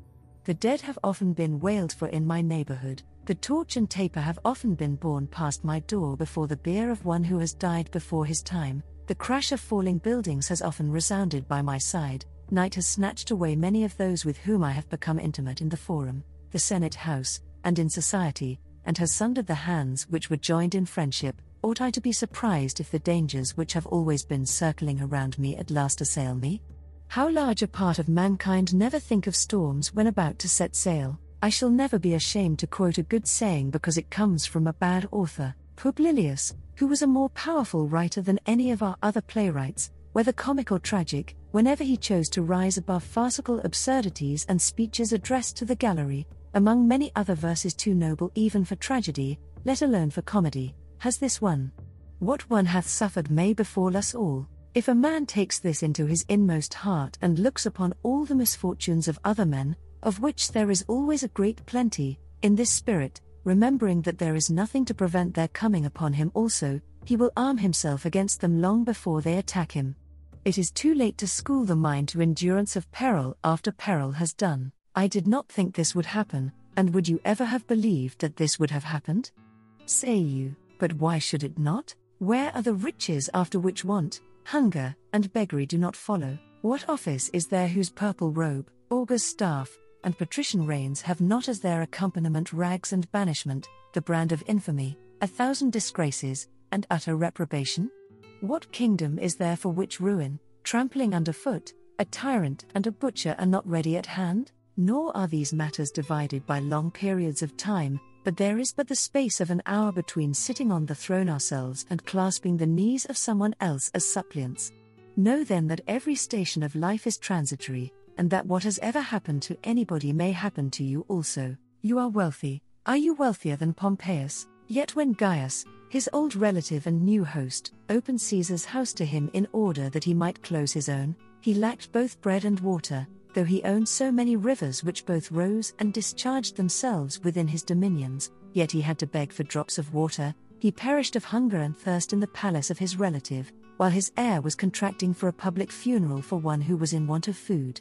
The dead have often been wailed for in my neighborhood, the torch and taper have often been borne past my door before the bier of one who has died before his time, the crash of falling buildings has often resounded by my side, night has snatched away many of those with whom I have become intimate in the forum, the senate house, and in society, and has sundered the hands which were joined in friendship. Ought I to be surprised if the dangers which have always been circling around me at last assail me? How large a part of mankind never think of storms when about to set sail. I shall never be ashamed to quote a good saying because it comes from a bad author, Publilius, who was a more powerful writer than any of our other playwrights, whether comic or tragic, whenever he chose to rise above farcical absurdities and speeches addressed to the gallery, among many other verses too noble even for tragedy, let alone for comedy, has this one. What one hath suffered may befall us all. If a man takes this into his inmost heart and looks upon all the misfortunes of other men, of which there is always a great plenty, in this spirit, remembering that there is nothing to prevent their coming upon him also, he will arm himself against them long before they attack him. It is too late to school the mind to endurance of peril after peril has done. I did not think this would happen, and would you ever have believed that this would have happened? Say you, but why should it not? Where are the riches after which want, hunger, and beggary do not follow? What office is there whose purple robe, augur's staff, and patrician reigns have not as their accompaniment rags and banishment, the brand of infamy, 1,000 disgraces, and utter reprobation? What kingdom is there for which ruin, trampling underfoot, a tyrant and a butcher are not ready at hand? Nor are these matters divided by long periods of time, but there is but the space of an hour between sitting on the throne ourselves and clasping the knees of someone else as suppliants. Know then that every station of life is transitory, and that what has ever happened to anybody may happen to you also. You are wealthy. Are you wealthier than Pompeius? Yet when Gaius, his old relative and new host, opened Caesar's house to him in order that he might close his own, he lacked both bread and water, though he owned so many rivers which both rose and discharged themselves within his dominions, yet he had to beg for drops of water, he perished of hunger and thirst in the palace of his relative, while his heir was contracting for a public funeral for one who was in want of food.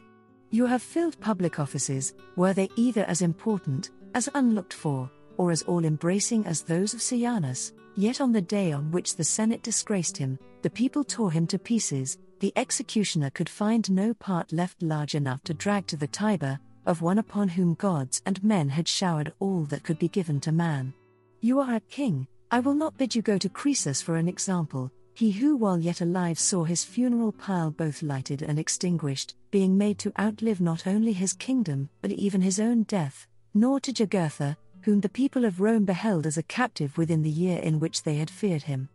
You have filled public offices, were they either as important, as unlooked for, or as all-embracing as those of Sejanus, yet on the day on which the Senate disgraced him, the people tore him to pieces, the executioner could find no part left large enough to drag to the Tiber, of one upon whom gods and men had showered all that could be given to man. You are a king, I will not bid you go to Croesus for an example, he who while yet alive saw his funeral pile both lighted and extinguished, being made to outlive not only his kingdom but even his own death, nor to Jugurtha, whom the people of Rome beheld as a captive within the year in which they had feared him.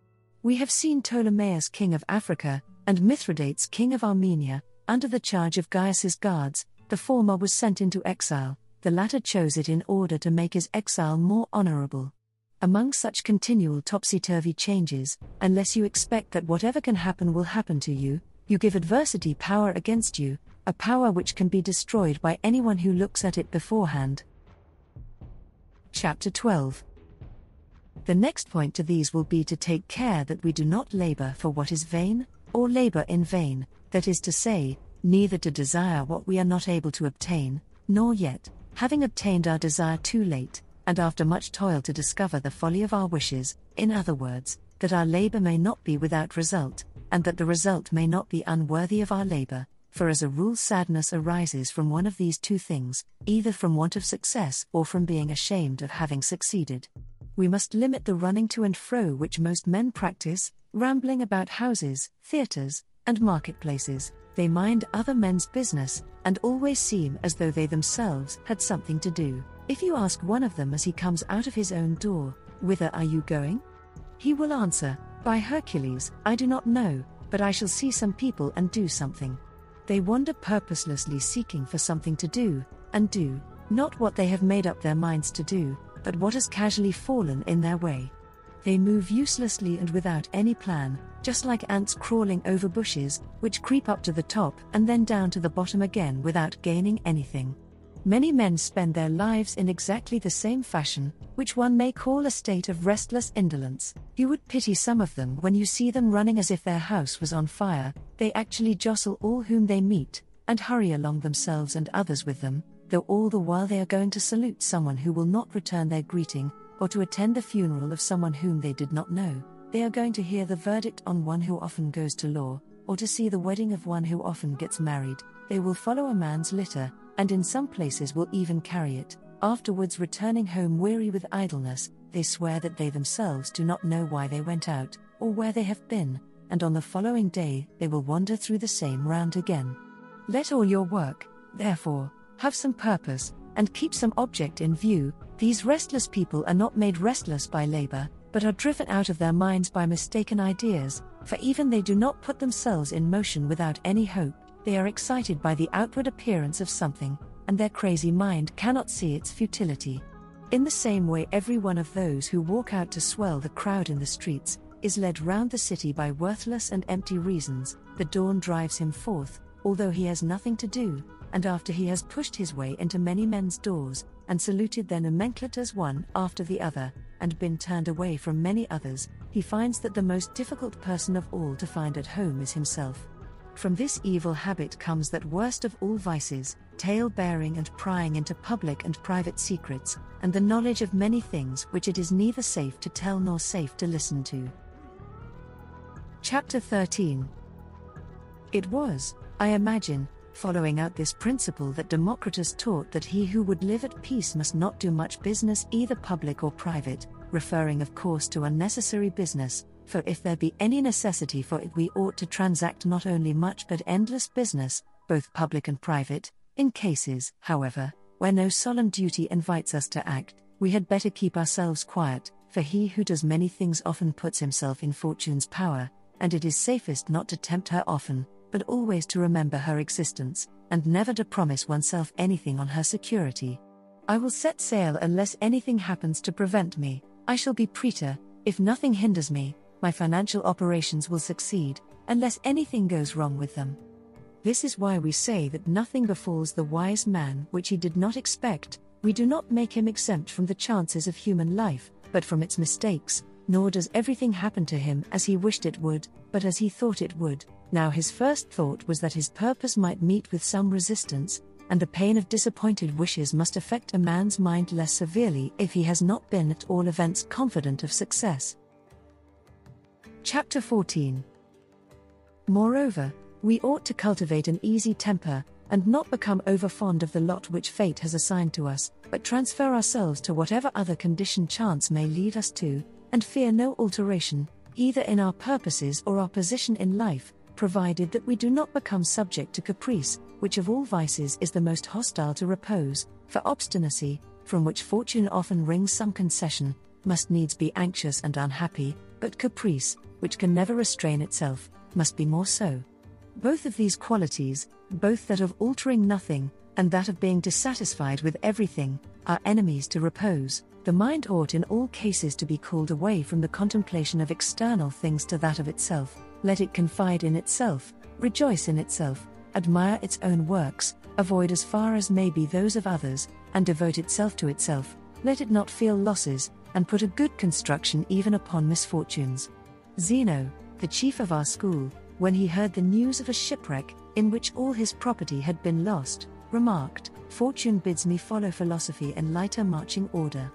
We have seen Ptolemaeus king of Africa, and Mithridates king of Armenia, under the charge of Gaius's guards, the former was sent into exile, the latter chose it in order to make his exile more honorable. Among such continual topsy-turvy changes, unless you expect that whatever can happen will happen to you, you give adversity power against you, a power which can be destroyed by anyone who looks at it beforehand. Chapter 12. The next point to these will be to take care that we do not labor for what is vain, or labor in vain, that is to say, neither to desire what we are not able to obtain, nor yet, having obtained our desire too late, and after much toil to discover the folly of our wishes, in other words, that our labor may not be without result, and that the result may not be unworthy of our labor, for as a rule sadness arises from one of these two things, either from want of success or from being ashamed of having succeeded. We must limit the running to and fro which most men practice, rambling about houses, theatres, and marketplaces, they mind other men's business, and always seem as though they themselves had something to do. If you ask one of them as he comes out of his own door, "Whither are you going?" he will answer, "By Hercules, I do not know, but I shall see some people and do something." They wander purposelessly seeking for something to do, and do, not what they have made up their minds to do, but what has casually fallen in their way. They move uselessly and without any plan, just like ants crawling over bushes, which creep up to the top and then down to the bottom again without gaining anything. Many men spend their lives in exactly the same fashion, which one may call a state of restless indolence. You would pity some of them when you see them running as if their house was on fire. They actually jostle all whom they meet, and hurry along themselves and others with them, though all the while they are going to salute someone who will not return their greeting, or to attend the funeral of someone whom they did not know, they are going to hear the verdict on one who often goes to law, or to see the wedding of one who often gets married, they will follow a man's litter, and in some places will even carry it, afterwards returning home weary with idleness, they swear that they themselves do not know why they went out, or where they have been, and on the following day they will wander through the same round again. Let all your work, therefore, have some purpose, and keep some object in view. These restless people are not made restless by labor, but are driven out of their minds by mistaken ideas, for even they do not put themselves in motion without any hope, they are excited by the outward appearance of something, and their crazy mind cannot see its futility. In the same way every one of those who walk out to swell the crowd in the streets, is led round the city by worthless and empty reasons, the dawn drives him forth, although he has nothing to do, and after he has pushed his way into many men's doors, and saluted their nomenclators one after the other, and been turned away from many others, he finds that the most difficult person of all to find at home is himself. From this evil habit comes that worst of all vices, tale-bearing and prying into public and private secrets, and the knowledge of many things which it is neither safe to tell nor safe to listen to. Chapter 13. It was, I imagine, following out this principle that Democritus taught that he who would live at peace must not do much business either public or private, referring of course to unnecessary business, for if there be any necessity for it we ought to transact not only much but endless business, both public and private, in cases, however, where no solemn duty invites us to act, we had better keep ourselves quiet, for he who does many things often puts himself in Fortune's power, and it is safest not to tempt her often, but always to remember her existence, and never to promise oneself anything on her security. I will set sail unless anything happens to prevent me, I shall be praetor, if nothing hinders me, my financial operations will succeed, unless anything goes wrong with them. This is why we say that nothing befalls the wise man which he did not expect, we do not make him exempt from the chances of human life, but from its mistakes, nor does everything happen to him as he wished it would, but as he thought it would. Now his first thought was that his purpose might meet with some resistance, and the pain of disappointed wishes must affect a man's mind less severely if he has not been at all events confident of success. Chapter 14. Moreover, we ought to cultivate an easy temper, and not become overfond of the lot which fate has assigned to us, but transfer ourselves to whatever other condition chance may lead us to, and fear no alteration, either in our purposes or our position in life, provided that we do not become subject to caprice, which of all vices is the most hostile to repose, for obstinacy, from which fortune often wrings some concession, must needs be anxious and unhappy, but caprice, which can never restrain itself, must be more so. Both of these qualities, both that of altering nothing, and that of being dissatisfied with everything, are enemies to repose. The mind ought in all cases to be called away from the contemplation of external things to that of itself, let it confide in itself, rejoice in itself, admire its own works, avoid as far as may be those of others, and devote itself to itself, let it not feel losses, and put a good construction even upon misfortunes. Zeno, the chief of our school, when he heard the news of a shipwreck, in which all his property had been lost, remarked, "Fortune bids me follow philosophy in lighter marching order."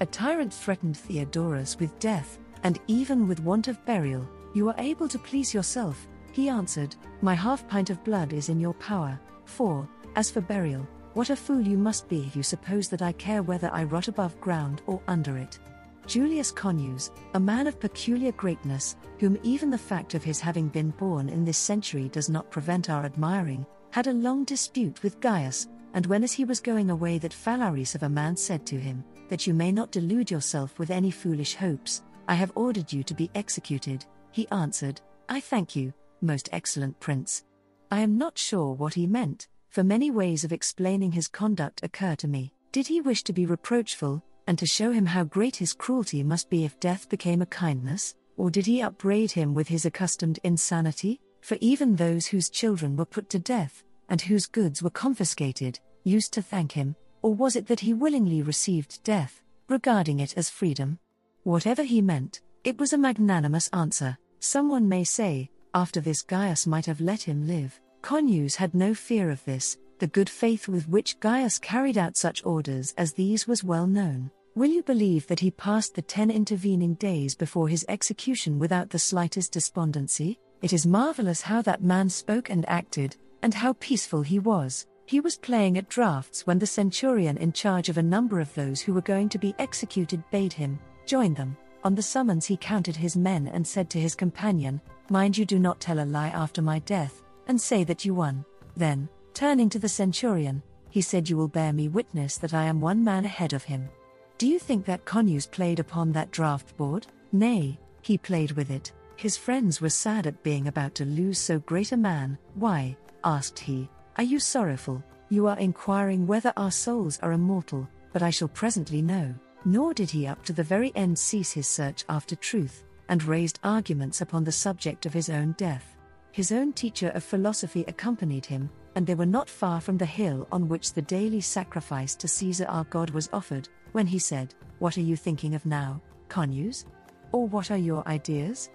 A tyrant threatened Theodorus with death, and even with want of burial. "You are able to please yourself," he answered, "my half-pint of blood is in your power, for, as for burial, what a fool you must be if you suppose that I care whether I rot above ground or under it." Julius Conius, a man of peculiar greatness, whom even the fact of his having been born in this century does not prevent our admiring, had a long dispute with Gaius, and when as he was going away that Phalaris of a man said to him, "That you may not delude yourself with any foolish hopes, I have ordered you to be executed," he answered, "I thank you, most excellent prince." I am not sure what he meant, for many ways of explaining his conduct occur to me. Did he wish to be reproachful, and to show him how great his cruelty must be if death became a kindness, or did he upbraid him with his accustomed insanity? For even those whose children were put to death, and whose goods were confiscated, used to thank him. Or was it that he willingly received death, regarding it as freedom? Whatever he meant, it was a magnanimous answer. Someone may say, after this Gaius might have let him live. Conius had no fear of this, the good faith with which Gaius carried out such orders as these was well known. Will you believe that he passed the 10 intervening days before his execution without the slightest despondency? It is marvelous how that man spoke and acted, and how peaceful he was. He was playing at draughts when the centurion in charge of a number of those who were going to be executed bade him join them. On the summons he counted his men and said to his companion, "Mind you do not tell a lie after my death, and say that you won." Then, turning to the centurion, he said, "You will bear me witness that I am one man ahead of him." Do you think that Conius played upon that draft board? Nay, he played with it. His friends were sad at being about to lose so great a man. "Why," asked he, "are you sorrowful? You are inquiring whether our souls are immortal, but I shall presently know." Nor did he up to the very end cease his search after truth, and raised arguments upon the subject of his own death. His own teacher of philosophy accompanied him, and they were not far from the hill on which the daily sacrifice to Caesar our god was offered, when he said, "What are you thinking of now, Conius? Or what are your ideas?"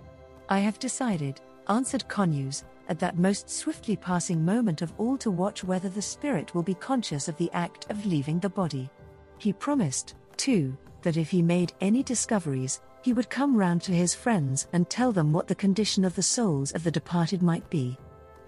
"I have decided," answered Conius, at that most swiftly passing moment of all to watch whether the spirit will be conscious of the act of leaving the body. He promised, too, that if he made any discoveries, he would come round to his friends and tell them what the condition of the souls of the departed might be.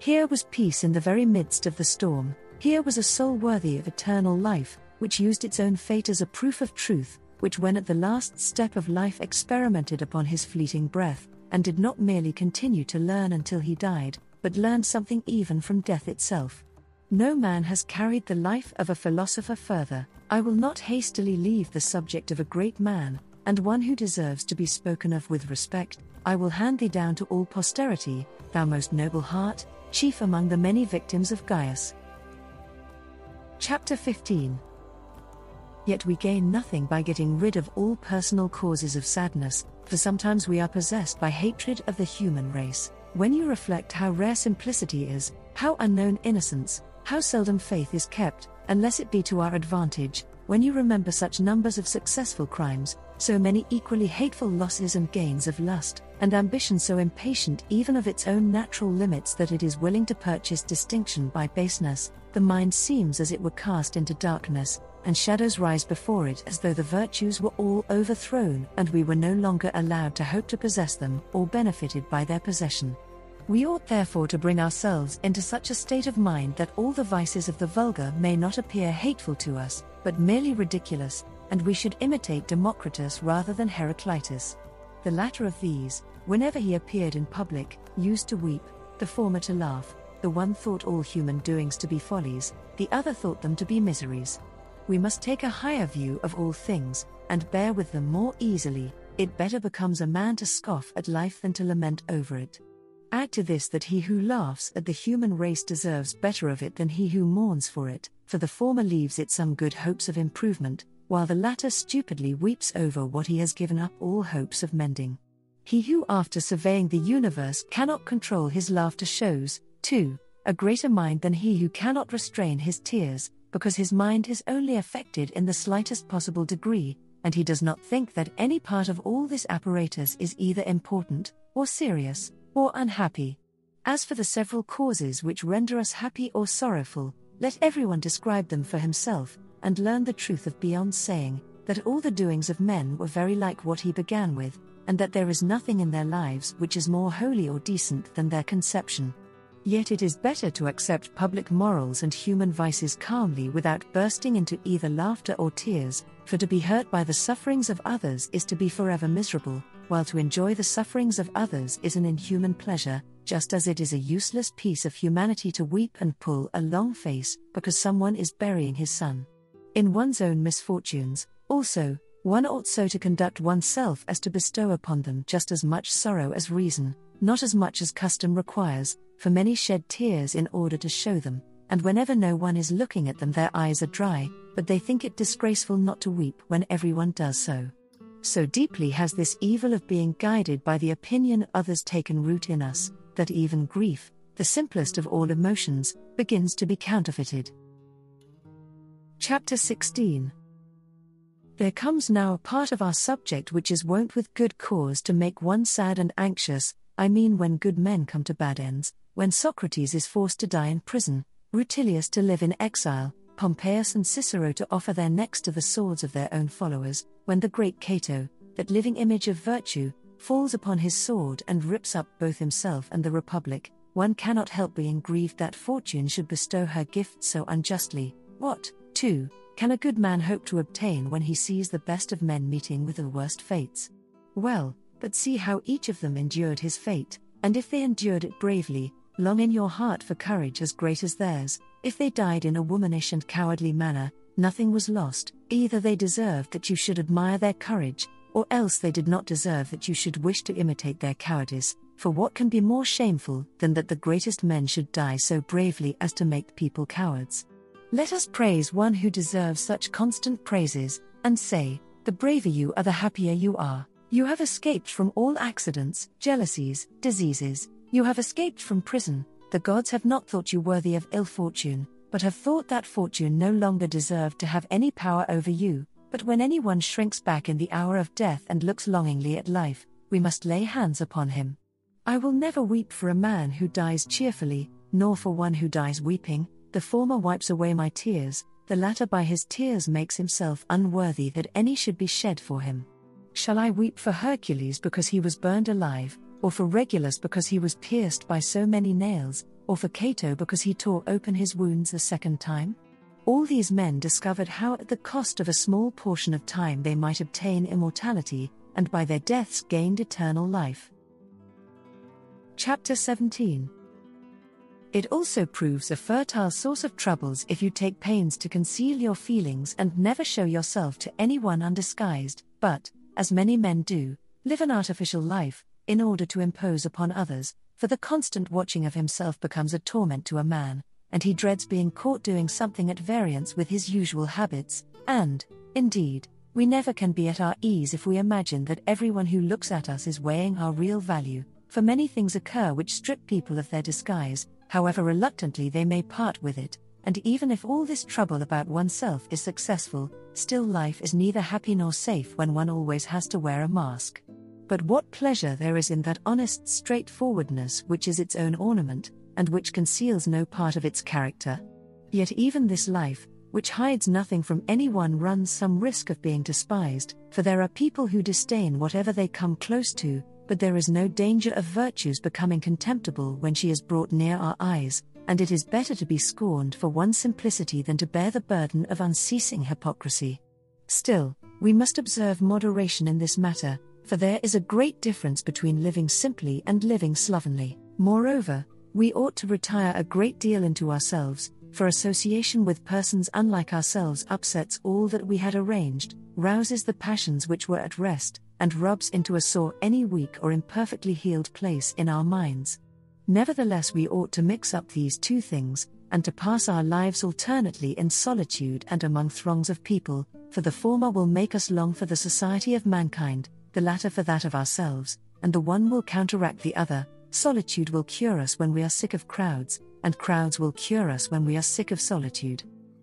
Here was peace in the very midst of the storm, here was a soul worthy of eternal life, which used its own fate as a proof of truth, which when at the last step of life experimented upon his fleeting breath, and did not merely continue to learn until he died, but learned something even from death itself. No man has carried the life of a philosopher further. I will not hastily leave the subject of a great man, and one who deserves to be spoken of with respect. I will hand thee down to all posterity, thou most noble heart, chief among the many victims of Gaius. Chapter 15. Yet we gain nothing by getting rid of all personal causes of sadness, for sometimes we are possessed by hatred of the human race. When you reflect how rare simplicity is, how unknown innocence, how seldom faith is kept, unless it be to our advantage, when you remember such numbers of successful crimes, so many equally hateful losses and gains of lust, and ambition so impatient even of its own natural limits that it is willing to purchase distinction by baseness, the mind seems as it were cast into darkness, and shadows rise before it as though the virtues were all overthrown and we were no longer allowed to hope to possess them or benefited by their possession. We ought therefore to bring ourselves into such a state of mind that all the vices of the vulgar may not appear hateful to us, but merely ridiculous, and we should imitate Democritus rather than Heraclitus. The latter of these, whenever he appeared in public, used to weep, the former to laugh, the one thought all human doings to be follies, the other thought them to be miseries. We must take a higher view of all things, and bear with them more easily. It better becomes a man to scoff at life than to lament over it. Add to this that he who laughs at the human race deserves better of it than he who mourns for it, for the former leaves it some good hopes of improvement, while the latter stupidly weeps over what he has given up all hopes of mending. He who after surveying the universe cannot control his laughter shows, too, a greater mind than he who cannot restrain his tears, because his mind is only affected in the slightest possible degree, and he does not think that any part of all this apparatus is either important, or serious, or unhappy. As for the several causes which render us happy or sorrowful, let everyone describe them for himself, and learn the truth of beyond saying, that all the doings of men were very like what he began with, and that there is nothing in their lives which is more holy or decent than their conception. Yet it is better to accept public morals and human vices calmly without bursting into either laughter or tears, for to be hurt by the sufferings of others is to be forever miserable, while to enjoy the sufferings of others is an inhuman pleasure, just as it is a useless piece of humanity to weep and pull a long face, because someone is burying his son. In one's own misfortunes, also, one ought so to conduct oneself as to bestow upon them just as much sorrow as reason, not as much as custom requires, for many shed tears in order to show them, and whenever no one is looking at them their eyes are dry, but they think it disgraceful not to weep when everyone does so. So deeply has this evil of being guided by the opinion of others taken root in us, that even grief, the simplest of all emotions, begins to be counterfeited. Chapter 16. There comes now a part of our subject which is wont with good cause to make one sad and anxious, I mean when good men come to bad ends, when Socrates is forced to die in prison, Rutilius to live in exile, Pompeius and Cicero to offer their necks to the swords of their own followers, when the great Cato, that living image of virtue, falls upon his sword and rips up both himself and the Republic. One cannot help being grieved that fortune should bestow her gift so unjustly. What, too, can a good man hope to obtain when he sees the best of men meeting with the worst fates? Well, but see how each of them endured his fate, and if they endured it bravely, long in your heart for courage as great as theirs. If they died in a womanish and cowardly manner, nothing was lost. Either they deserved that you should admire their courage, or else they did not deserve that you should wish to imitate their cowardice, for what can be more shameful than that the greatest men should die so bravely as to make people cowards? Let us praise one who deserves such constant praises, and say, the braver you are the happier you are. You have escaped from all accidents, jealousies, diseases. You have escaped from prison. The gods have not thought you worthy of ill fortune, but have thought that fortune no longer deserved to have any power over you. But when anyone shrinks back in the hour of death and looks longingly at life, we must lay hands upon him. I will never weep for a man who dies cheerfully, nor for one who dies weeping. The former wipes away my tears, the latter by his tears makes himself unworthy that any should be shed for him. Shall I weep for Hercules because he was burned alive, or for Regulus because he was pierced by so many nails, or for Cato because he tore open his wounds a second time? All these men discovered how at the cost of a small portion of time they might obtain immortality, and by their deaths gained eternal life. Chapter 17. It also proves a fertile source of troubles if you take pains to conceal your feelings and never show yourself to anyone undisguised, but, as many men do, live an artificial life, in order to impose upon others, for the constant watching of himself becomes a torment to a man, and he dreads being caught doing something at variance with his usual habits, and, indeed, we never can be at our ease if we imagine that everyone who looks at us is weighing our real value, for many things occur which strip people of their disguise, however reluctantly they may part with it, and even if all this trouble about oneself is successful, still life is neither happy nor safe when one always has to wear a mask. But what pleasure there is in that honest straightforwardness which is its own ornament, and which conceals no part of its character. Yet even this life, which hides nothing from anyone, runs some risk of being despised, for there are people who disdain whatever they come close to, but there is no danger of virtue's becoming contemptible when she is brought near our eyes, and it is better to be scorned for one's simplicity than to bear the burden of unceasing hypocrisy. Still, we must observe moderation in this matter, for there is a great difference between living simply and living slovenly. Moreover, we ought to retire a great deal into ourselves, for association with persons unlike ourselves upsets all that we had arranged, rouses the passions which were at rest, and rubs into a sore any weak or imperfectly healed place in our minds. Nevertheless, we ought to mix up these two things, and to pass our lives alternately in solitude and among throngs of people, for the former will make us long for the society of mankind, the latter for that of ourselves, and the one will counteract the other. Solitude will cure us when we are sick of crowds, and crowds will cure us when we are sick of solitude.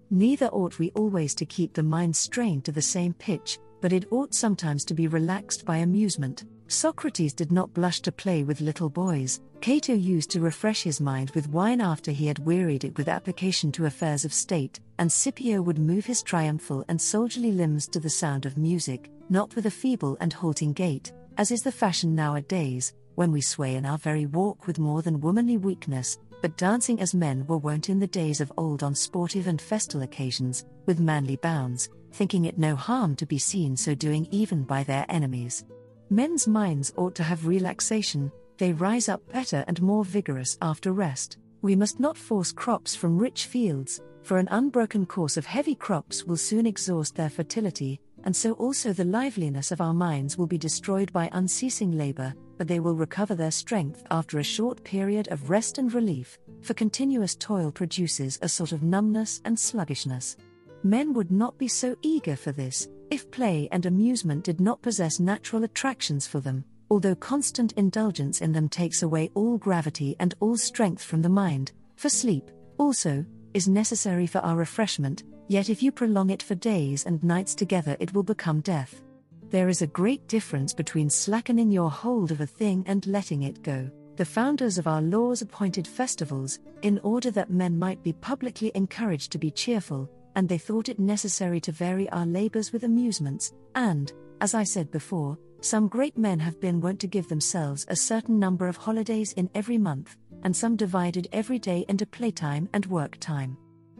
Neither ought we always to keep the mind strained to the same pitch, but it ought sometimes to be relaxed by amusement. Socrates did not blush to play with little boys. Cato used to refresh his mind with wine after he had wearied it with application to affairs of state, and Scipio would move his triumphal and soldierly limbs to the sound of music, not with a feeble and halting gait, as is the fashion nowadays, when we sway in our very walk with more than womanly weakness, but dancing as men were wont in the days of old on sportive and festal occasions, with manly bounds, thinking it no harm to be seen so doing even by their enemies. Men's minds ought to have relaxation, they rise up better and more vigorous after rest. We must not force crops from rich fields, for an unbroken course of heavy crops will soon exhaust their fertility, and so also the liveliness of our minds will be destroyed by unceasing labor, but they will recover their strength after a short period of rest and relief, for continuous toil produces a sort of numbness and sluggishness. Men would not be so eager for this, if play and amusement did not possess natural attractions for them, although constant indulgence in them takes away all gravity and all strength from the mind, for sleep, also, is necessary for our refreshment, yet if you prolong it for days and nights together it will become death. There is a great difference between slackening your hold of a thing and letting it go. The founders of our laws appointed festivals, in order that men might be publicly encouraged to be cheerful, and they thought it necessary to vary our labours with amusements, and, as I said before, some great men have been wont to give themselves a certain number of holidays in every month, and some divided every day into playtime and work time.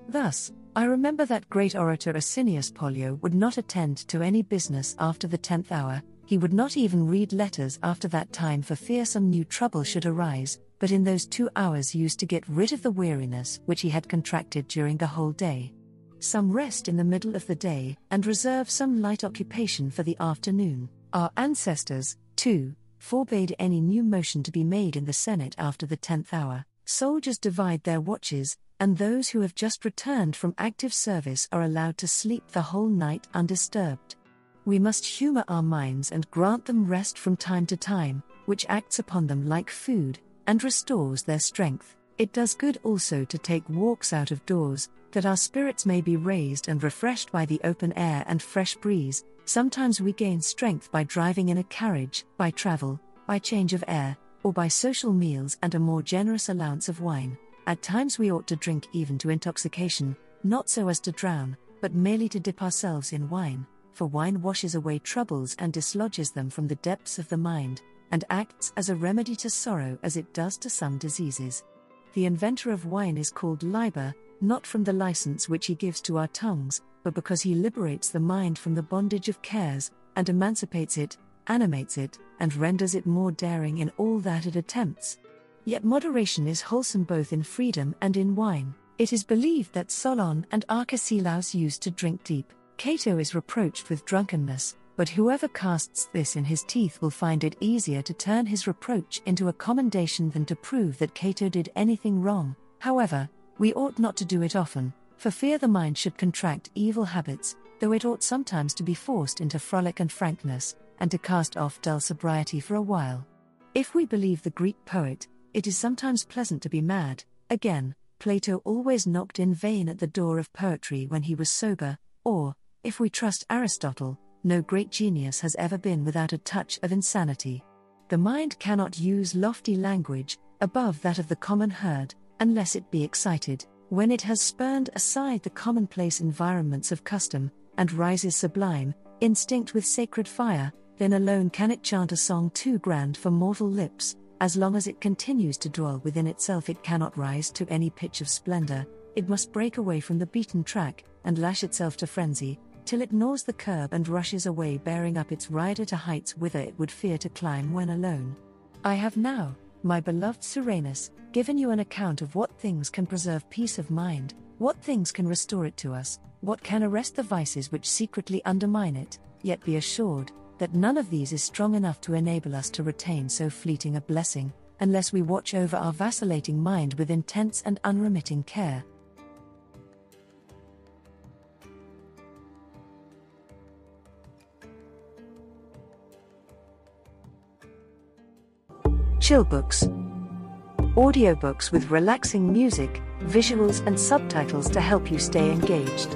Thus, I remember that great orator Asinius Pollio would not attend to any business after the 10th hour, he would not even read letters after that time for fear some new trouble should arise, but in those 2 hours used to get rid of the weariness which he had contracted during the whole day. Some rest in the middle of the day, and reserve some light occupation for the afternoon. Our ancestors, too, forbade any new motion to be made in the Senate after the 10th hour. Soldiers divide their watches, and those who have just returned from active service are allowed to sleep the whole night undisturbed. We must humour our minds and grant them rest from time to time, which acts upon them like food, and restores their strength. It does good also to take walks out of doors, that our spirits may be raised and refreshed by the open air and fresh breeze. Sometimes we gain strength by driving in a carriage, by travel, by change of air, or by social meals and a more generous allowance of wine. At times we ought to drink even to intoxication, not so as to drown, but merely to dip ourselves in wine, for wine washes away troubles and dislodges them from the depths of the mind, and acts as a remedy to sorrow as it does to some diseases. The inventor of wine is called Liber, not from the license which he gives to our tongues, but because he liberates the mind from the bondage of cares, and emancipates it, animates it, and renders it more daring in all that it attempts. Yet moderation is wholesome both in freedom and in wine. It is believed that Solon and Arcesilaus used to drink deep. Cato is reproached with drunkenness, but whoever casts this in his teeth will find it easier to turn his reproach into a commendation than to prove that Cato did anything wrong. However, we ought not to do it often, for fear the mind should contract evil habits, though it ought sometimes to be forced into frolic and frankness, and to cast off dull sobriety for a while. If we believe the Greek poet, it is sometimes pleasant to be mad. Again, Plato always knocked in vain at the door of poetry when he was sober, or, if we trust Aristotle, no great genius has ever been without a touch of insanity. The mind cannot use lofty language, above that of the common herd, unless it be excited, when it has spurned aside the commonplace environments of custom, and rises sublime, instinct with sacred fire, then alone can it chant a song too grand for mortal lips. As long as it continues to dwell within itself, it cannot rise to any pitch of splendor, it must break away from the beaten track, and lash itself to frenzy, till it gnaws the curb and rushes away bearing up its rider to heights whither it would fear to climb when alone. I have now, my beloved Serenus, given you an account of what things can preserve peace of mind, what things can restore it to us, what can arrest the vices which secretly undermine it, yet be assured, that none of these is strong enough to enable us to retain so fleeting a blessing, unless we watch over our vacillating mind with intense and unremitting care. Chill Books. Audiobooks with relaxing music, visuals and subtitles to help you stay engaged.